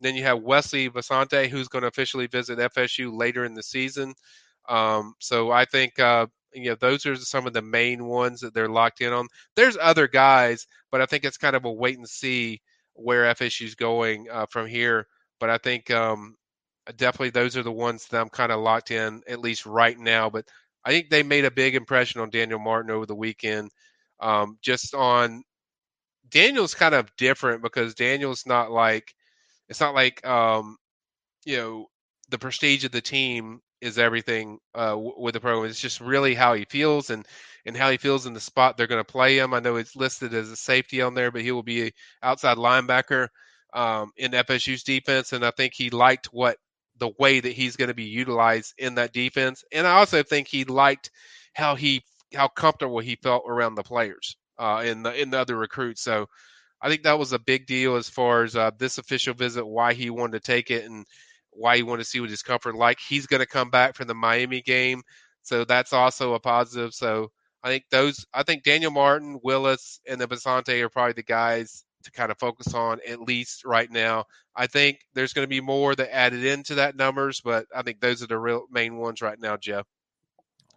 Then you have Wesley Basante, who's going to officially visit F S U later in the season. Um, so I think uh, – you know, those are some of the main ones that they're locked in on. There's other guys, but I think it's kind of a wait and see where F S U's going uh, from here. But I think um, definitely those are the ones that I'm kind of locked in, at least right now. But I think they made a big impression on Daniel Martin over the weekend. Um, just on Daniel's kind of different because Daniel's not like, it's not like, um, you know, the prestige of the team is everything uh, with the program. It's just really how he feels and, and how he feels in the spot they're going to play him. I know it's listed as a safety on there, but he will be an outside linebacker um, in F S U's defense. And I think he liked what the way that he's going to be utilized in that defense. And I also think he liked how he, how comfortable he felt around the players uh, and the, and the other recruits. So I think that was a big deal as far as uh, this official visit, why he wanted to take it and why you want to see what his comfort like. He's going to come back from the Miami game, so that's also a positive. So I think those, I think Daniel Martin, Willis, and the Basante are probably the guys to kind of focus on at least right now. I think there's going to be more that added into that numbers, but I think those are the real main ones right now, Jeff.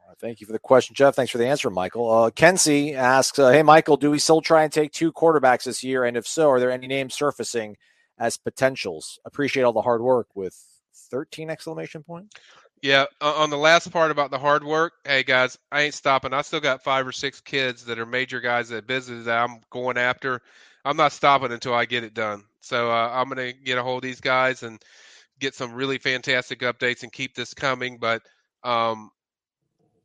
All right, thank you for the question, Jeff. Thanks for the answer, Michael. Uh, Kenzie asks, uh, hey, Michael, do we still try and take two quarterbacks this year? And if so, are there any names surfacing as potentials? Appreciate all the hard work with thirteen exclamation point. Yeah. On the last part about the hard work. Hey guys, I ain't stopping. I still got five or six kids that are major guys that business that I'm going after. I'm not stopping until I get it done. So uh, I'm going to get a hold of these guys and get some really fantastic updates and keep this coming. But um,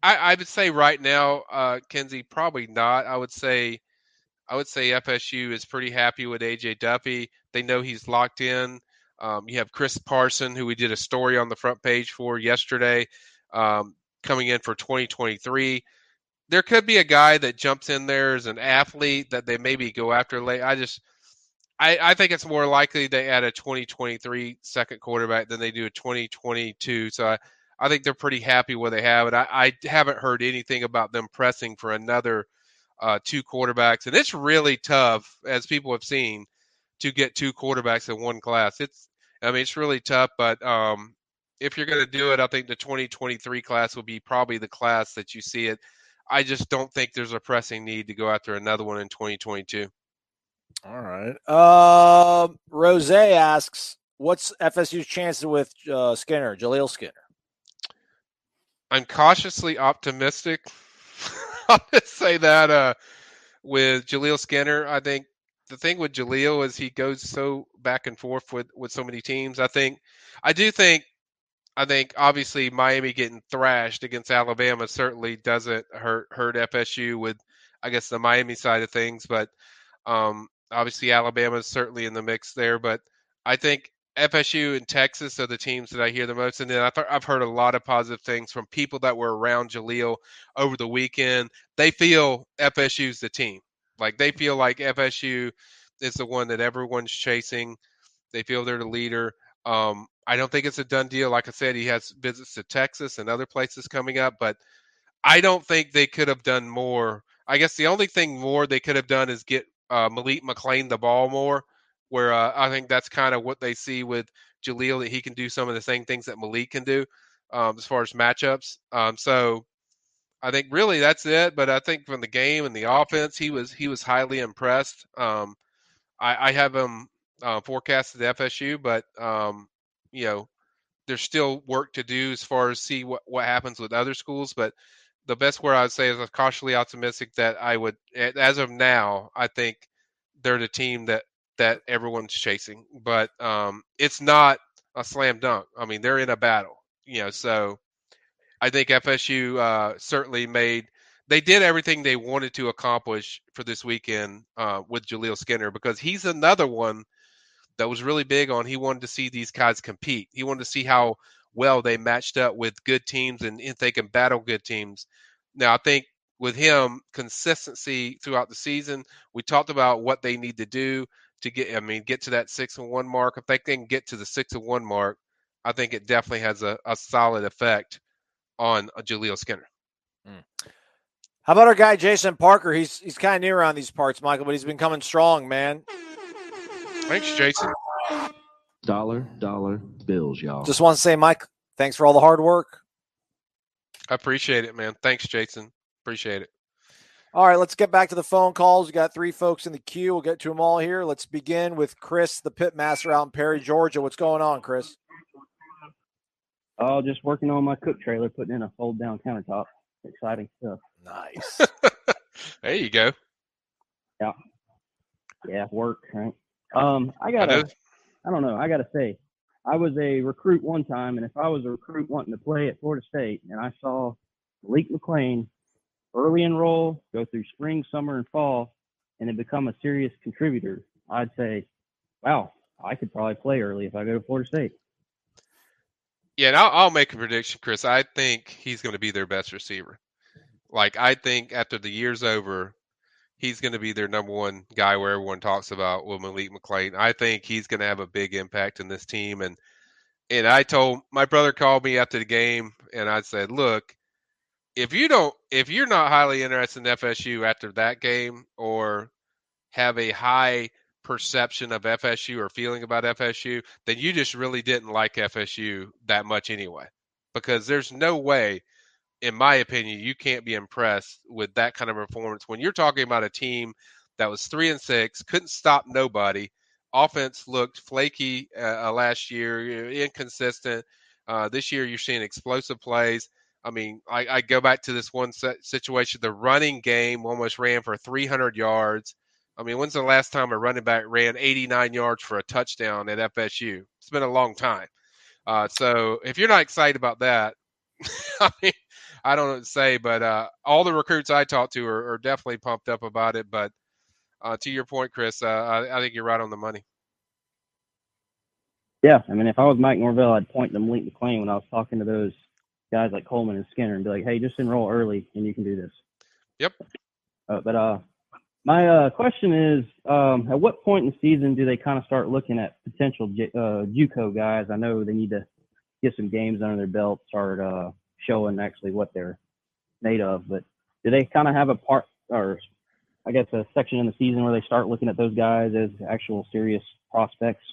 I, I would say right now, uh, Kenzie, probably not. I would say, I would say F S U is pretty happy with A J Duffy. They know he's locked in. Um, you have Chris Parson, who we did a story on the front page for yesterday, um, coming in for twenty twenty-three. There could be a guy that jumps in there as an athlete that they maybe go after late. I just, I, I think it's more likely they add a twenty twenty-three second quarterback than they do a twenty twenty-two. So I, I think they're pretty happy where they have it. I, I haven't heard anything about them pressing for another uh, two quarterbacks. And it's really tough, as people have seen, to get two quarterbacks in one class. It's, I mean, it's really tough, but um, if you're going to do it, I think the twenty twenty-three class will be probably the class that you see it. I just don't think there's a pressing need to go after another one in twenty twenty-two. All right. Uh, Rose asks, what's F S U's chances with uh, Skinner, Jaleel Skinner? I'm cautiously optimistic. I'll just say that uh, with Jaleel Skinner, I think, the thing with Jaleel is he goes so back and forth with, with so many teams. I think, I do think, I think obviously Miami getting thrashed against Alabama certainly doesn't hurt, hurt F S U with, I guess, the Miami side of things, but um, obviously Alabama is certainly in the mix there, but I think F S U and Texas are the teams that I hear the most. And then I th- I've heard a lot of positive things from people that were around Jaleel over the weekend. They feel F S U's the team. Like they feel like F S U is the one that everyone's chasing. They feel they're the leader. Um, I don't think it's a done deal. Like I said, he has visits to Texas and other places coming up, but I don't think they could have done more. I guess the only thing more they could have done is get uh, Malik McLean the ball more, where uh, I think that's kind of what they see with Jaleel, that he can do some of the same things that Malik can do um, as far as matchups. Um, so I think really that's it. But I think from the game and the offense, he was he was highly impressed. Um, I, I have him uh, forecasted at F S U, but um, you know, there's still work to do as far as see what, what happens with other schools. But the best word I would say is I'm cautiously optimistic that I would, as of now, I think they're the team that, that everyone's chasing, but um, it's not a slam dunk. I mean, they're in a battle, you know, so I think F S U uh, certainly made, they did everything they wanted to accomplish for this weekend uh, with Jaleel Skinner, because he's another one that was really big on, he wanted to see these guys compete. He wanted to see how well they matched up with good teams and if they can battle good teams. Now, I think with him, consistency throughout the season, we talked about what they need to do to get, I mean, get to that six and one mark. If they can get to the six and one mark, I think it definitely has a, a solid effect on uh, Jaleel Skinner. Mm. How about our guy, Jason Parker? He's, he's kind of new around these parts, Michael, but he's been coming strong, man. Thanks, Jason. Dollar, dollar bills, y'all. Just want to say, Mike, thanks for all the hard work. I appreciate it, man. Thanks, Jason. Appreciate it. All right, let's get back to the phone calls. We got three folks in the queue. We'll get to them all here. Let's begin with Chris, the pitmaster out in Perry, Georgia. What's going on, Chris? Oh, just working on my cook trailer, putting in a fold-down countertop. Exciting stuff. Nice. There you go. Yeah. Yeah, work, right? Um, I got a... I don't know. I got to say, I was a recruit one time, and if I was a recruit wanting to play at Florida State, and I saw Malik McLean early enroll, go through spring, summer, and fall, and then become a serious contributor, I'd say, wow, I could probably play early if I go to Florida State. Yeah, and I'll, I'll make a prediction, Chris. I think he's going to be their best receiver. Like, I think after the year's over, he's going to be their number one guy where everyone talks about with Malik McLean. I think he's going to have a big impact in this team. And, and I told my brother called me after the game and I said, look, if you don't, if you're not highly interested in F S U after that game or have a high perception of F S U or feeling about F S U, then you just really didn't like F S U that much anyway, because there's no way, in my opinion, you can't be impressed with that kind of performance when you're talking about a team that was three and six, couldn't stop nobody. Offense looked flaky uh, last year, inconsistent. Uh, this year, you're seeing explosive plays. I mean, I, I go back to this one situation, the running game almost ran for three hundred yards. I mean, when's the last time a running back ran eighty-nine yards for a touchdown at F S U? It's been a long time. Uh, so if you're not excited about that, I mean, I don't know what to say, but uh, all the recruits I talked to are, are definitely pumped up about it. But uh, to your point, Chris, uh, I, I think you're right on the money. Yeah, I mean, if I was Mike Norvell, I'd point them Malik McLean when I was talking to those guys like Coleman and Skinner and be like, hey, just enroll early and you can do this. Yep. Uh, but uh, my uh, question is, um, at what point in the season do they kind of start looking at potential J- uh, JUCO guys? I know they need to get some games under their belt, start uh, showing actually what they're made of. But do they kind of have a part, or I guess a section in the season where they start looking at those guys as actual serious prospects?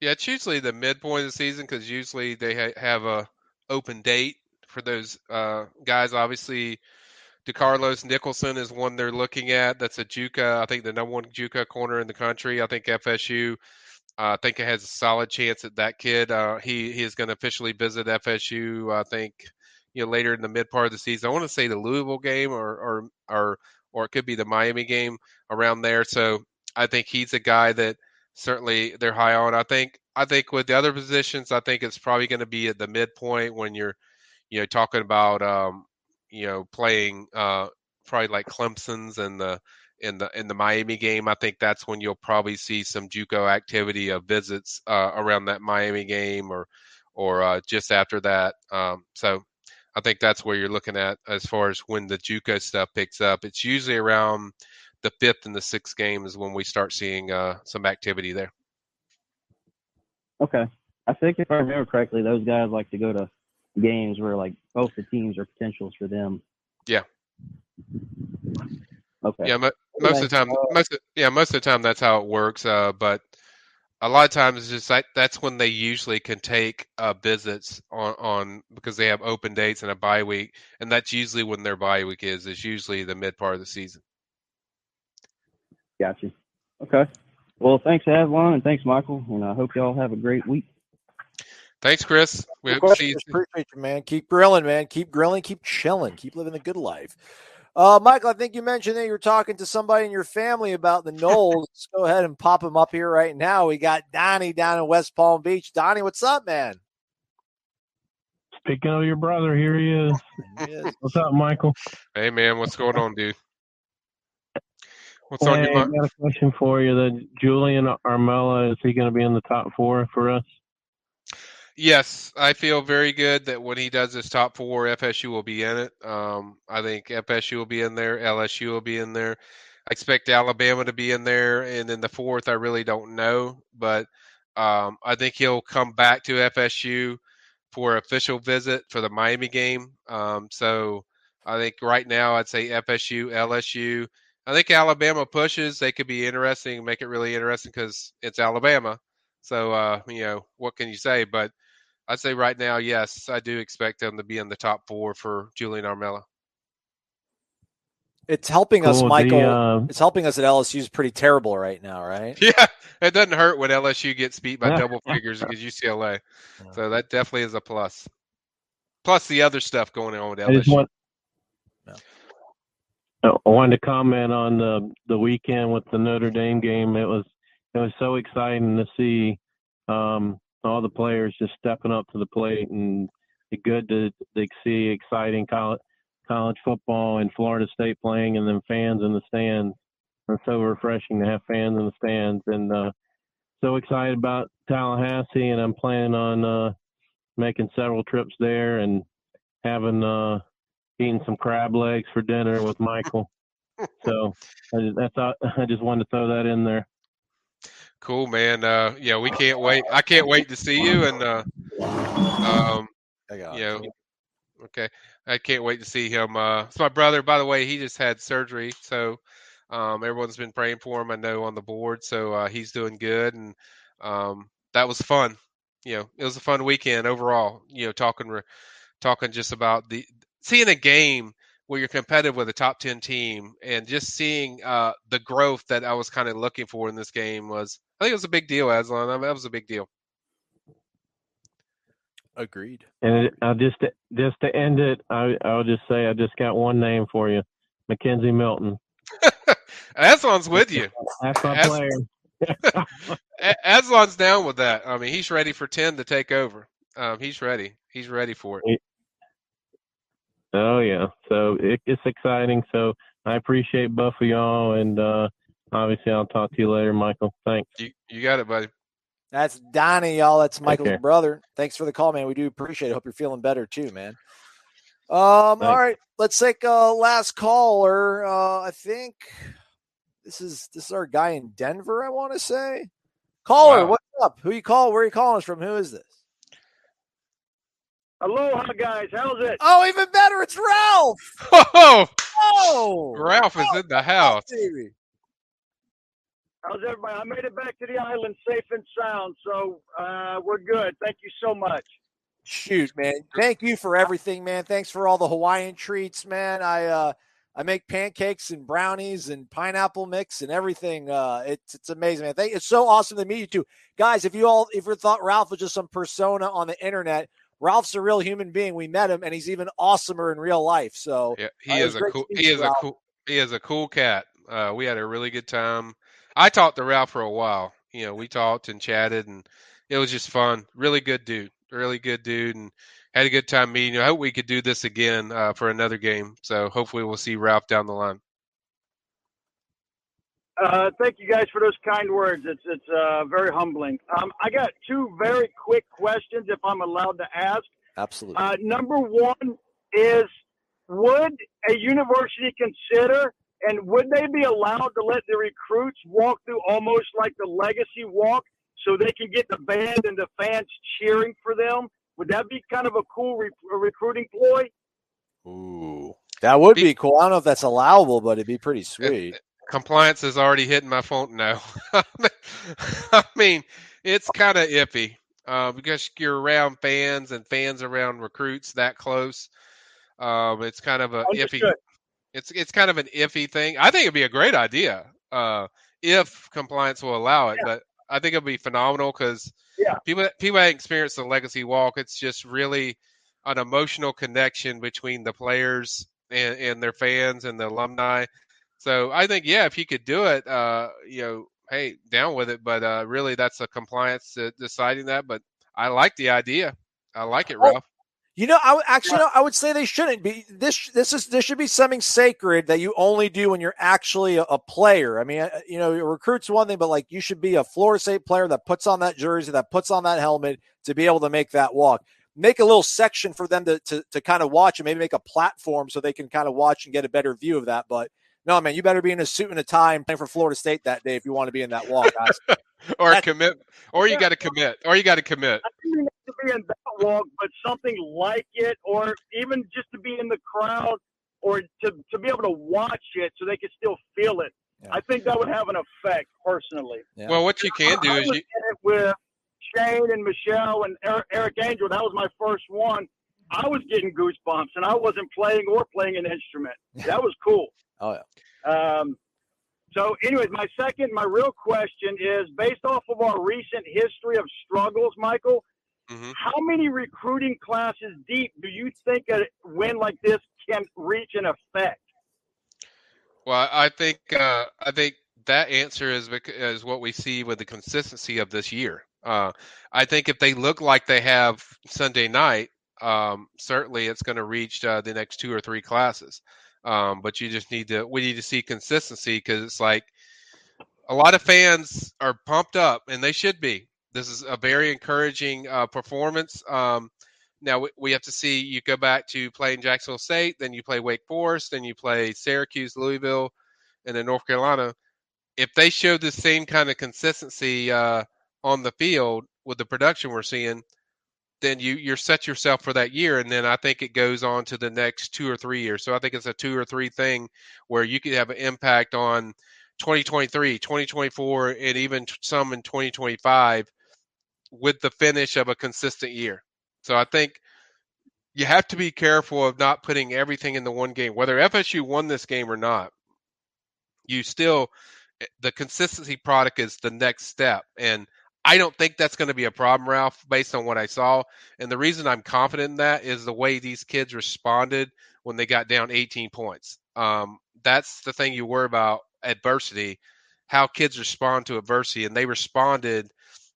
Yeah, it's usually the midpoint of the season, because usually they ha- have a open date for those uh, guys. Obviously, DeCarlos Nicholson is one they're looking at. That's a JUCO, I think the number one JUCO corner in the country. I think F S U Uh, I think it has a solid chance at that kid. Uh, he, he is going to officially visit F S U, I think, you know, later in the mid part of the season. I want to say the Louisville game or, or or or it could be the Miami game around there. So I think he's a guy that certainly they're high on. I think I think with the other positions, I think it's probably going to be at the midpoint when you're, you know, talking about um, you know, playing uh, probably like Clemson's and the in the in the Miami game. I think that's when you'll probably see some JUCO activity of visits uh, around that Miami game or or uh, just after that. Um, so I think that's where you're looking at as far as when the JUCO stuff picks up. It's usually around the fifth and the sixth game is when we start seeing uh, some activity there. Okay. I think if I remember correctly, those guys like to go to games where like both the teams are potentials for them. Yeah. Okay. Yeah, mo- most okay. of the time, most of, yeah, most of the time that's how it works. Uh, but a lot of times, it's just like, that's when they usually can take uh, visits on, on because they have open dates and a bye week, and that's usually when their bye week is. Is usually the mid part of the season. Gotcha. Okay. Well, thanks, Avlon, and thanks, Michael, and I hope y'all have a great week. Thanks, Chris. We hope to see you. Appreciate you, man. Keep grilling, man. Keep grilling. Keep chilling. Keep living the good life. Uh, Michael, I think you mentioned that you were talking to somebody in your family about the Knowles. Let's go ahead and pop them up here right now. We got Donnie down in West Palm Beach. Donnie, what's up, man? Speaking of your brother, here he is. He is. What's up, Michael? Hey, man. What's going on, dude? What's hey, on your mind? I got a question for you. The Julian Armella, is he going to be in the top four for us? Yes, I feel very good that when he does his top four, F S U will be in it. Um, I think F S U will be in there. L S U will be in there. I expect Alabama to be in there. And then the fourth, I really don't know. But um, I think he'll come back to F S U for an official visit for the Miami game. Um, so I think right now I'd say F S U, L S U. I think Alabama pushes. They could be interesting, make it really interesting because it's Alabama. So, uh, you know, what can you say? But I'd say right now, yes, I do expect them to be in the top four for Julian Armella. It's helping cool, us, Michael. The, uh, it's helping us that L S U is pretty terrible right now, right? Yeah, it doesn't hurt when L S U gets beat by double figures against U C L A. Yeah. So that definitely is a plus. Plus the other stuff going on with L S U. I, want, no. I wanted to comment on the, the weekend with the Notre Dame game. It was It was so exciting to see um, all the players just stepping up to the plate, and it's good to, to see exciting college, college football and Florida State playing, and then fans in the stands. It's so refreshing to have fans in the stands, and uh, so excited about Tallahassee, and I'm planning on uh, making several trips there and having uh, eating some crab legs for dinner with Michael. So I just, that's all, I just wanted to throw that in there. Cool, man. Uh, yeah, we can't wait. I can't wait to see you. And, uh, um, you know, okay. I can't wait to see him. Uh, it's my brother, by the way. He just had surgery. So, um, everyone's been praying for him, I know, on the board. So, uh, he's doing good. And, um, that was fun. You know, it was a fun weekend overall, you know, talking, talking just about the, seeing a game where you're competitive with a top ten team, and just seeing uh, the growth that I was kind of looking for in this game was, I think it was a big deal, Aslan. I mean, that was a big deal. Agreed. And uh, just to, just to end it, I, I'll just say I just got one name for you, Mackenzie Milton. Aslan's with you. That's my As- player. Aslan's down with that. I mean, he's ready for ten to take over. Um, he's ready. He's ready for it. It- Oh, yeah. So it, it's exciting. So I appreciate both of y'all. And uh, obviously, I'll talk to you later, Michael. Thanks. You, you got it, buddy. That's Donnie, y'all. That's Michael's okay. brother. Thanks for the call, man. We do appreciate it. Hope you're feeling better, too, man. Um. Thanks. All right. Let's take a last caller. Uh, I think this is this is our guy in Denver, I want to say. Caller, wow. What's up? Who you call? Where are you calling us from? Who is this? Aloha, guys. How's it? Oh, even better. It's Ralph. Oh, oh. Ralph is oh, in the house. Baby. How's everybody? I made it back to the island safe and sound, so uh, we're good. Thank you so much. Shoot, man. Thank you for everything, man. Thanks for all the Hawaiian treats, man. I uh, I make pancakes and brownies and pineapple mix and everything. Uh, it's it's amazing, man. Thank, it's so awesome to meet you two. Guys, if you all if you thought Ralph was just some persona on the internet, Ralph's a real human being. We met him, and he's even awesomer in real life. So yeah, he uh, is a cool, he is Ralph. a cool, he is a cool cat. Uh, we had a really good time. I talked to Ralph for a while. You know, we talked and chatted, and it was just fun. Really good dude. Really good dude, and had a good time meeting. I hope we could do this again uh, for another game. So hopefully, we'll see Ralph down the line. Uh, thank you guys for those kind words. It's it's uh, very humbling. Um, I got two very quick questions, if I'm allowed to ask. Absolutely. Uh, number one is, would a university consider And would they be allowed to let the recruits walk through almost like the legacy walk so they can get the band and the fans cheering for them? Would that be kind of a cool re- recruiting ploy? Ooh, that would be, be cool. I don't know if that's allowable, but it'd be pretty sweet. It, compliance is already hitting my phone now. I mean, it's kind of iffy uh, because you're around fans and fans around recruits that close. Um, it's kind of a Understood. iffy. It's it's kind of an iffy thing. I think it'd be a great idea uh, if compliance will allow it, yeah. but I think it'd be phenomenal because yeah. people people haven't experienced the legacy walk. It's just really an emotional connection between the players and, and their fans and the alumni. So I think yeah, if you could do it, uh, you know, hey, down with it. But uh, really, that's a compliance to deciding that. But I like the idea. I like it, Ralph. Oh. You know, I would actually, no, I would say they shouldn't be. This, this is, this should be something sacred that you only do when you're actually a, a player. I mean, you know, recruit's one thing, but like you should be a Florida State player that puts on that jersey, that puts on that helmet to be able to make that walk. Make a little section for them to, to, to kind of watch and maybe make a platform so they can kind of watch and get a better view of that. But no, man, you better be in a suit and a tie and playing for Florida State that day if you want to be in that walk. or That's, commit, or you got to commit, or you got to commit. To be in that walk, but something like it, or even just to be in the crowd, or to, to be able to watch it so they can still feel it. Yeah. I think that would have an effect personally. Yeah. Well, what you can do I, is I was you in it with Shane and Michelle and Eric, Eric Angel. That was my first one. I was getting goosebumps, and I wasn't playing or playing an instrument. That was cool. Oh yeah. Um, so, anyways, my second, my real question is based off of our recent history of struggles, Michael. Mm-hmm. How many recruiting classes deep do you think a win like this can reach an effect? Well, I think uh, I think that answer is is what we see with the consistency of this year. Uh, I think if they look like they have Sunday night, um, certainly it's going to reach uh, the next two or three classes. Um, but you just need to we need to see consistency because it's like a lot of fans are pumped up and they should be. This is a very encouraging uh, performance. Um, now we, we have to see, you go back to playing Jacksonville State, then you play Wake Forest, then you play Syracuse, Louisville, and then North Carolina. If they show the same kind of consistency uh, on the field with the production we're seeing, then you, you're set yourself for that year. And then I think it goes on to the next two or three years. So I think it's a two or three thing where you could have an impact on twenty twenty-three, twenty twenty-four, and even some in twenty twenty-five. With the finish of a consistent year. So I think you have to be careful of not putting everything in the one game, whether F S U won this game or not. You still, the consistency product is the next step. And I don't think that's going to be a problem, Ralph, based on what I saw. And the reason I'm confident in that is the way these kids responded when they got down eighteen points. Um, that's the thing you worry about, adversity, how kids respond to adversity. And they responded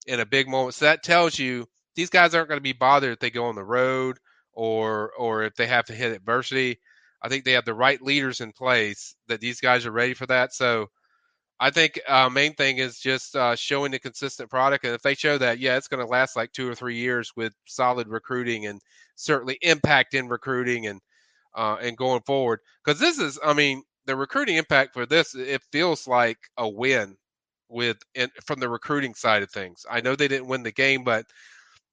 in a big moment. So that tells you these guys aren't going to be bothered if they go on the road or or if they have to hit adversity. I think they have the right leaders in place that these guys are ready for that. So I think uh, main thing is just uh, showing the consistent product. And if they show that, yeah, it's going to last like two or three years with solid recruiting and certainly impact in recruiting and uh, and going forward. Because this is, I mean, the recruiting impact for this, it feels like a win. With and from the recruiting side of things, I know they didn't win the game, but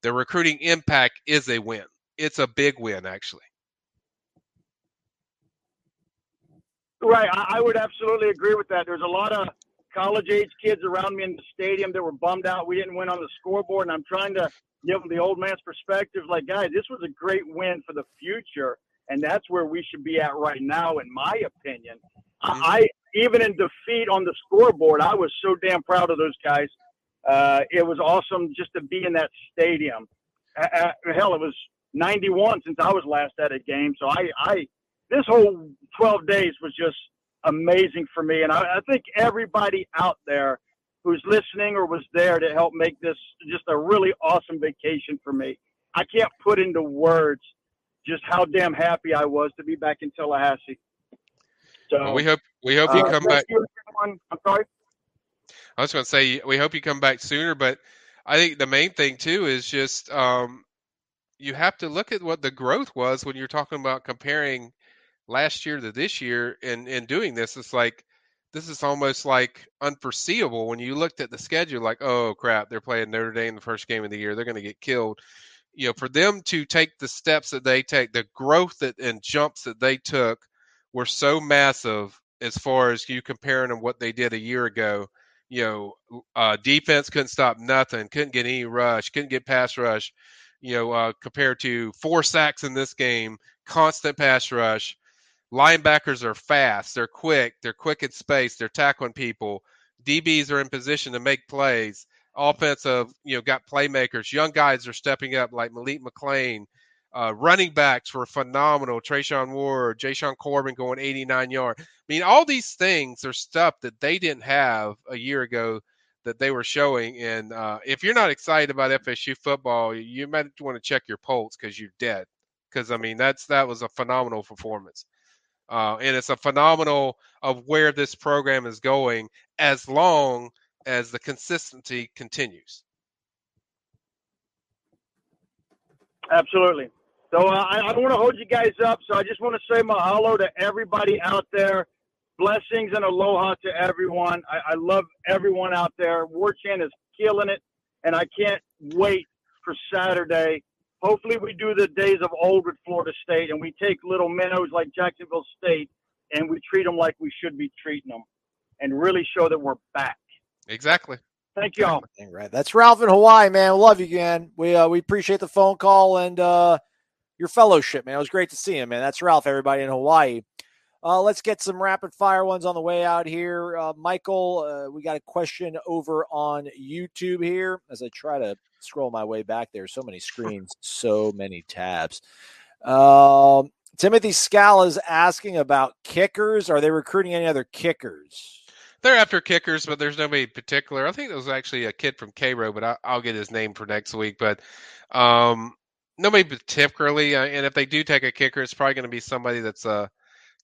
the recruiting impact is a win. It's a big win, actually. Right, I, I would absolutely agree with that. There's a lot of college-age kids around me in the stadium that were bummed out we didn't win on the scoreboard, and I'm trying to give them the old man's perspective. Like, guys, this was a great win for the future, and that's where we should be at right now, in my opinion. Mm-hmm. I. Even in defeat on the scoreboard, I was so damn proud of those guys. Uh, it was awesome just to be in that stadium. Uh, hell, it was ninety-one since I was last at a game. So I, I this whole twelve days was just amazing for me. And I, I think everybody out there who's listening or was there to help make this just a really awesome vacation for me. I can't put into words just how damn happy I was to be back in Tallahassee. So, well, we hope we hope you uh, come back. Everyone. I'm sorry. I was going to say we hope you come back sooner, but I think the main thing too is just um, you have to look at what the growth was when you're talking about comparing last year to this year in, in doing this, it's like, this is almost like unforeseeable when you looked at the schedule, like, oh crap, they're playing Notre Dame the first game of the year. They're going to get killed. You know, for them to take the steps that they take, the growth that and jumps that they took were so massive as far as you comparing them what they did a year ago. You know, uh, defense couldn't stop nothing, couldn't get any rush, couldn't get pass rush, you know, uh, compared to four sacks in this game, constant pass rush. Linebackers are fast. They're quick. They're quick in space. They're tackling people. D Bs are in position to make plays. Offensive, you know, got playmakers. Young guys are stepping up like Malik McLean. Uh, running backs were phenomenal. Trayshawn Ward, Jayshawn Corbin going eighty-nine yards. I mean, all these things are stuff that they didn't have a year ago that they were showing. And uh, if you're not excited about F S U football, you might want to check your pulse because you're dead. Because, I mean, that's that was a phenomenal performance. Uh, and it's a phenomenal of where this program is going as long as the consistency continues. Absolutely. So uh, I, I don't want to hold you guys up. So I just want to say mahalo to everybody out there. Blessings and aloha to everyone. I, I love everyone out there. War Chant is killing it. And I can't wait for Saturday. Hopefully we do the days of old with Florida State and we take little minnows like Jacksonville State and we treat them like we should be treating them and really show that we're back. Exactly. Thank you all. Right. That's Ralph in Hawaii, man. We love you, man. We, uh, we appreciate the phone call and uh, your fellowship, man. It was great to see him, man. That's Ralph, everybody in Hawaii. Uh, let's get some rapid fire ones on the way out here. Uh, Michael, uh, we got a question over on YouTube here as I try to scroll my way back. There are so many screens, so many tabs. Uh, Timothy Scala is asking about kickers. Are they recruiting any other kickers? They're after kickers, but there's nobody particular. I think it was actually a kid from Cairo, but I, I'll get his name for next week. But um, nobody particularly. Uh, and if they do take a kicker, it's probably going to be somebody that's a uh,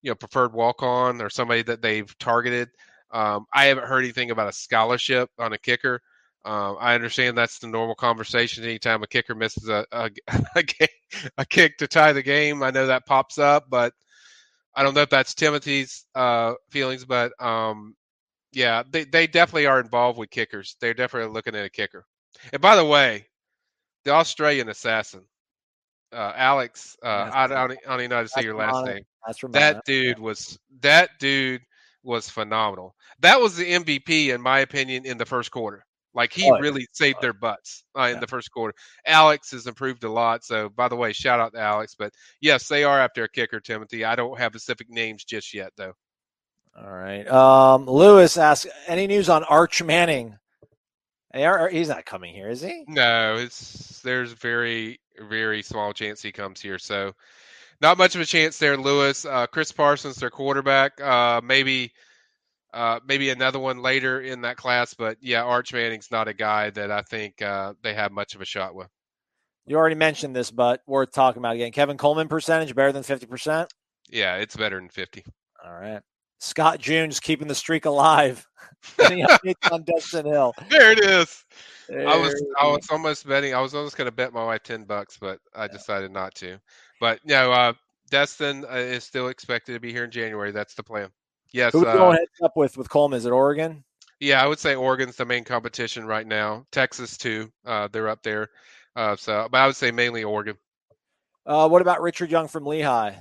you know, preferred walk-on or somebody that they've targeted. Um, I haven't heard anything about a scholarship on a kicker. Um, I understand that's the normal conversation. Anytime a kicker misses a, a, a, game, a kick to tie the game, I know that pops up, but I don't know if that's Timothy's uh, feelings. But, um, yeah, they, they definitely are involved with kickers. They're definitely looking at a kicker. And, by the way, the Australian assassin, uh, Alex, uh, I, I, don't, I don't even know how to say your last name. That's that dude yeah. was that dude was phenomenal. That was the M V P, in my opinion, in the first quarter. Like he oh, really yeah. saved oh, their butts uh, yeah. in the first quarter. Alex has improved a lot. So, by the way, shout out to Alex. But yes, they are after a kicker, Timothy. I don't have specific names just yet, though. All right. Um, Lewis asks, any news on Arch Manning? He's not coming here, is he? No, it's there's very very small chance he comes here. So. Not much of a chance there, Lewis. Uh, Chris Parsons, their quarterback, uh, maybe uh, maybe another one later in that class. But, yeah, Arch Manning's not a guy that I think uh, they have much of a shot with. You already mentioned this, but worth talking about again. Kevin Coleman percentage, better than fifty percent? Yeah, it's better than fifty. All right. Scott June's keeping the streak alive. Any updates on Destin Hill? There it is. There. I was I was almost betting. I was almost going to bet my wife ten bucks, but I yeah. decided not to. But, no, uh, Destin uh, is still expected to be here in January. That's the plan. Yes. Who are you going uh, up with with Coleman? Is it Oregon? Yeah, I would say Oregon's the main competition right now. Texas, too. Uh, they're up there. Uh, so, but I would say mainly Oregon. Uh, what about Richard Young from Lehigh?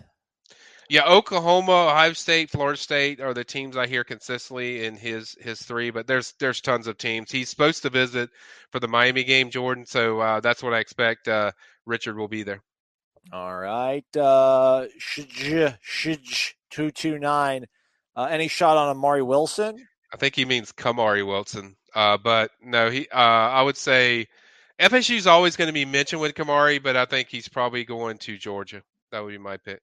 Yeah, Oklahoma, Ohio State, Florida State are the teams I hear consistently in his his three, but there's there's tons of teams. He's supposed to visit for the Miami game, Jordan, so uh, that's what I expect. Uh, Richard will be there. All right. Uh, shj, shj, two two nine. Uh, any shot on Amari Wilson? I think he means Kamari Wilson. Uh, but, no, he. Uh, I would say F S U is always going to be mentioned with Kamari, but I think he's probably going to Georgia. That would be my pick.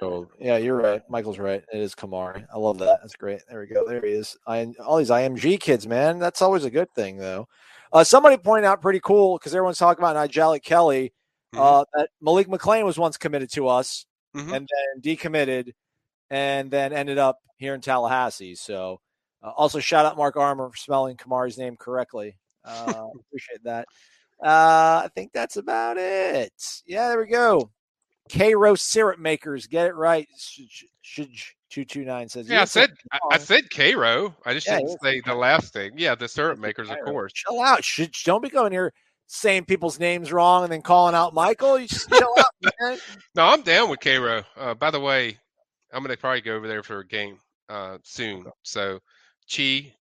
Cool. Yeah, you're right. Michael's right. It is Kamari. I love that. That's great. There we go. There he is. I, all these I M G kids, man. That's always a good thing, though. Uh, somebody pointed out pretty cool because everyone's talking about Nigel Kelly uh, mm-hmm. that Malik McLean was once committed to us mm-hmm. and then decommitted and then ended up here in Tallahassee. So uh, also shout out Mark Armour for spelling Kamari's name correctly. Uh, appreciate that. Uh, I think that's about it. Yeah, there we go. Cairo syrup makers. Get it right. two two nine says. Yeah, I said I, I said Cairo. I just yeah, didn't say the last thing. Yeah, the syrup makers, Cairo. Of course. Chill out. Should, don't be going here saying people's names wrong and then calling out Michael. You just chill out, man. No, I'm down with Cairo. Uh, by the way, I'm going to probably go over there for a game uh, soon. So, Chi,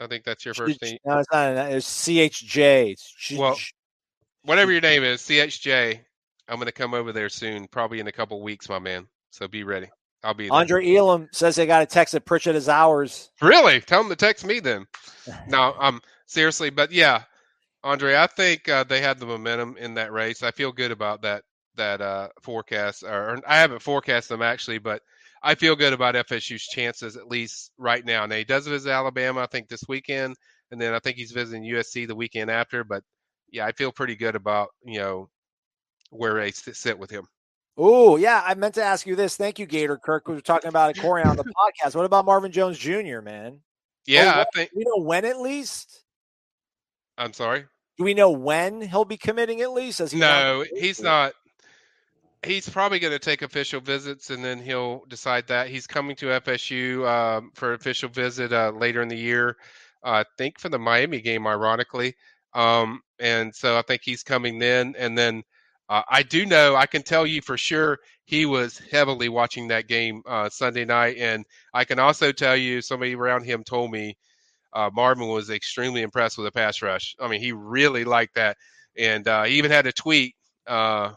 I think that's your first name. No, it's not. It's C H J. It's well, whatever your name is, C H J. I'm going to come over there soon, probably in a couple weeks, my man. So be ready. I'll be there. Andre Elam says they got a text that Pritchett is ours. Really? Tell them to text me then. No, um, seriously. But, yeah, Andre, I think uh, they had the momentum in that race. I feel good about that that uh, forecast. Or, or I haven't forecast them, actually, but I feel good about F S U's chances, at least right now. Now, he does visit Alabama, I think, this weekend. And then I think he's visiting U S C the weekend after. But, yeah, I feel pretty good about, you know, where they sit with him. Oh, yeah. I meant to ask you this. Thank you, Gator Kirk. We were talking about it, Corey, on the podcast. What about Marvin Jones Junior, man? Yeah. Oh, I think, do we know when at least? I'm sorry? Do we know when he'll be committing at least? As he no, he's not. He's probably going to take official visits, and then he'll decide that. He's coming to F S U um, for official visit uh, later in the year, uh, I think for the Miami game, ironically. Um, and so I think he's coming then, and then Uh, I do know, I can tell you for sure, he was heavily watching that game uh, Sunday night. And I can also tell you, somebody around him told me uh, Marvin was extremely impressed with the pass rush. I mean, he really liked that. And uh, he even had a tweet, uh,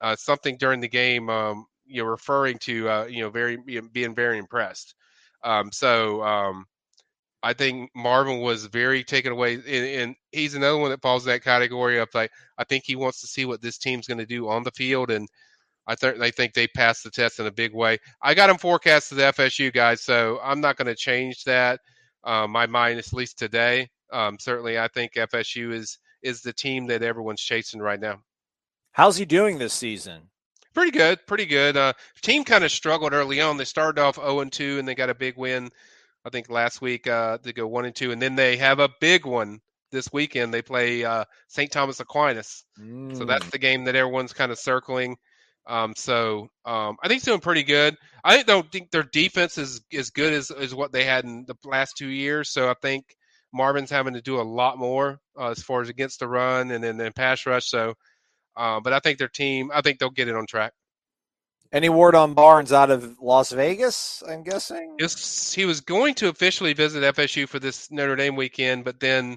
uh, something during the game, um, you know, referring to, uh, you know, very being very impressed. Um, so um, I think Marvin was very taken away. And, and he's another one that falls in that category of like, I think he wants to see what this team's going to do on the field. And I think they think they passed the test in a big way. I got him forecast to the F S U guys, so I'm not going to change that. Uh, my mind, at least today, um, certainly I think F S U is, is the team that everyone's chasing right now. How's he doing this season? Pretty good. Pretty good. Uh, team kind of struggled early on. They started off oh and two and they got a big win. I think last week uh, they go one and two, and then they have a big one this weekend. They play uh, Saint Thomas Aquinas, mm. so that's the game that everyone's kind of circling. Um, so um, I think it's doing pretty good. I don't think their defense is as good as, as what they had in the last two years. So I think Marvin's having to do a lot more uh, as far as against the run and then pass rush. So, uh, but I think their team, I think they'll get it on track. Any word on Barnes out of Las Vegas, I'm guessing? It's, he was going to officially visit F S U for this Notre Dame weekend, but then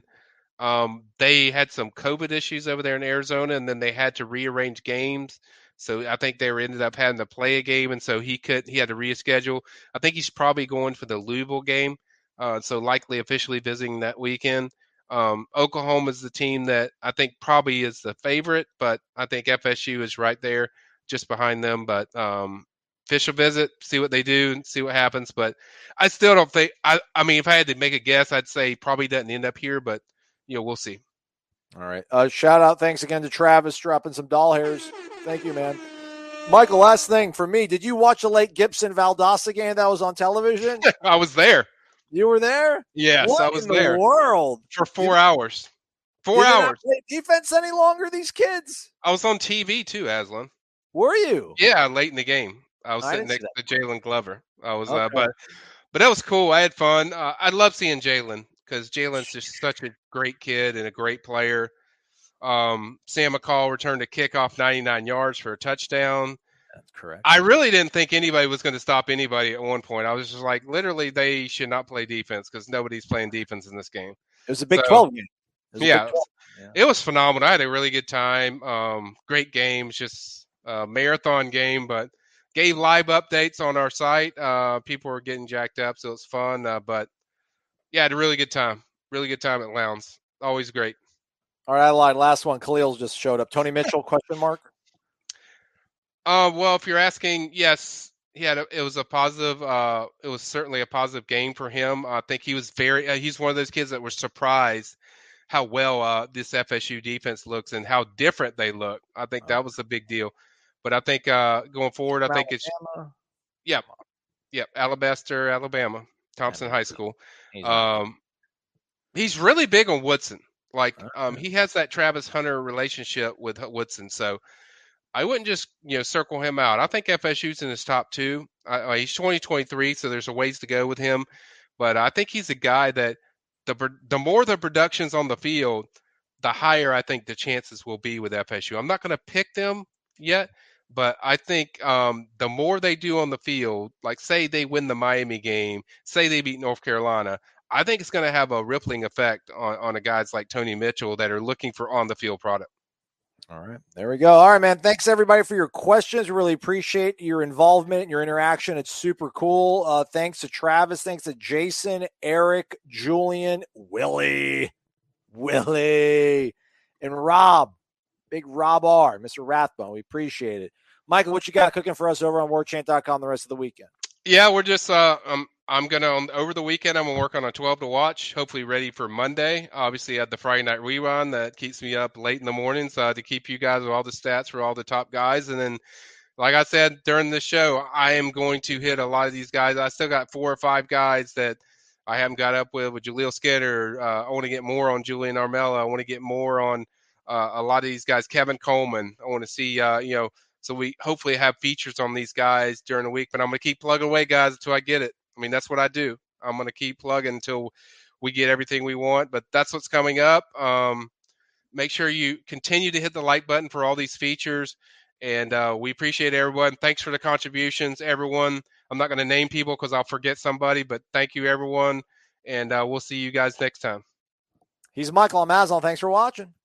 um, they had some COVID issues over there in Arizona, and then they had to rearrange games. So I think they were ended up having to play a game, and so he could he had to reschedule. I think he's probably going for the Louisville game, uh, so likely officially visiting that weekend. Um, Oklahoma is the team that I think probably is the favorite, but I think F S U is right there, just behind them, but um, official visit, see what they do and see what happens. But I still don't think, I, I mean, if I had to make a guess, I'd say probably doesn't end up here, but you know, we'll see. All right. Uh, shout out. Thanks again to Travis dropping some doll hairs. Thank you, man. Michael, last thing for me. Did you watch the late Gibson Valdosta game that was on television? I was there. You were there? Yes, what I was in there. The world? For four you- hours. Four you hours. Play defense any longer, these kids. I was on T V too, Aslan. Were you? Yeah, late in the game. I was I sitting next to Jalen Glover. I was, okay. uh, but but that was cool. I had fun. Uh, I love seeing Jalen because Jalen's just such a great kid and a great player. Um, Sam McCall returned a kickoff ninety-nine yards for a touchdown. That's correct. I really didn't think anybody was going to stop anybody at one point. I was just like, literally, they should not play defense because nobody's playing defense in this game. It was a Big so, twelve game. It yeah, Big twelve. Yeah, it was phenomenal. I had a really good time. Um, great games, just. Uh, marathon game, but gave live updates on our site. Uh, people were getting jacked up, so it's fun. Uh, but yeah, had a really good time. Really good time at Lowndes. Always great. All right, I lied. Last one. Khalil just showed up. Tony Mitchell? Question mark. Uh, well, if you're asking, yes, he had. A, it was a positive. Uh, it was certainly a positive game for him. I think he was very. Uh, he's one of those kids that were surprised how well uh, this F S U defense looks and how different they look. I think that was a big deal. But I think uh, going forward, I Alabama. think it's – yeah, yeah, Alabaster, Alabama, Thompson Alabama. High School. Um, he's really big on Woodson. Like, um, he has that Travis Hunter relationship with Woodson. So I wouldn't just, you know, circle him out. I think F S U's in his top two. I, he's twenty twenty-three, so there's a ways to go with him. But I think he's a guy that the the more the production's on the field, the higher I think the chances will be with F S U. I'm not going to pick them yet, but I think um, the more they do on the field, like say they win the Miami game, say they beat North Carolina, I think it's going to have a rippling effect on, on a guys like Tony Mitchell that are looking for on-the-field product. All right. There we go. All right, man. Thanks, everybody, for your questions. We really appreciate your involvement and your interaction. It's super cool. Uh, thanks to Travis. Thanks to Jason, Eric, Julian, Willie, Willie, and Rob. Big Rob R, Mister Rathbone. We appreciate it. Michael, what you got cooking for us over on war chant dot com the rest of the weekend? Yeah, we're just uh, – um. I'm going to, over the weekend, I'm going to work on a twelve to watch, hopefully ready for Monday. Obviously, I had the Friday night rerun that keeps me up late in the mornings uh, to keep you guys with all the stats for all the top guys. And then, like I said, during the show, I am going to hit a lot of these guys. I still got four or five guys that I haven't got up with, with Jaleel Skinner. Uh, I want to get more on Julian Armella. I want to get more on uh, a lot of these guys. Kevin Coleman, I want to see, uh, you know, so we hopefully have features on these guys during the week. But I'm going to keep plugging away, guys, until I get it. I mean, that's what I do. I'm going to keep plugging until we get everything we want, but that's what's coming up. Um, make sure you continue to hit the like button for all these features, and uh, we appreciate everyone. Thanks for the contributions, everyone. I'm not going to name people because I'll forget somebody, but thank you, everyone, and uh, we'll see you guys next time. He's Michael Amazon. Thanks for watching.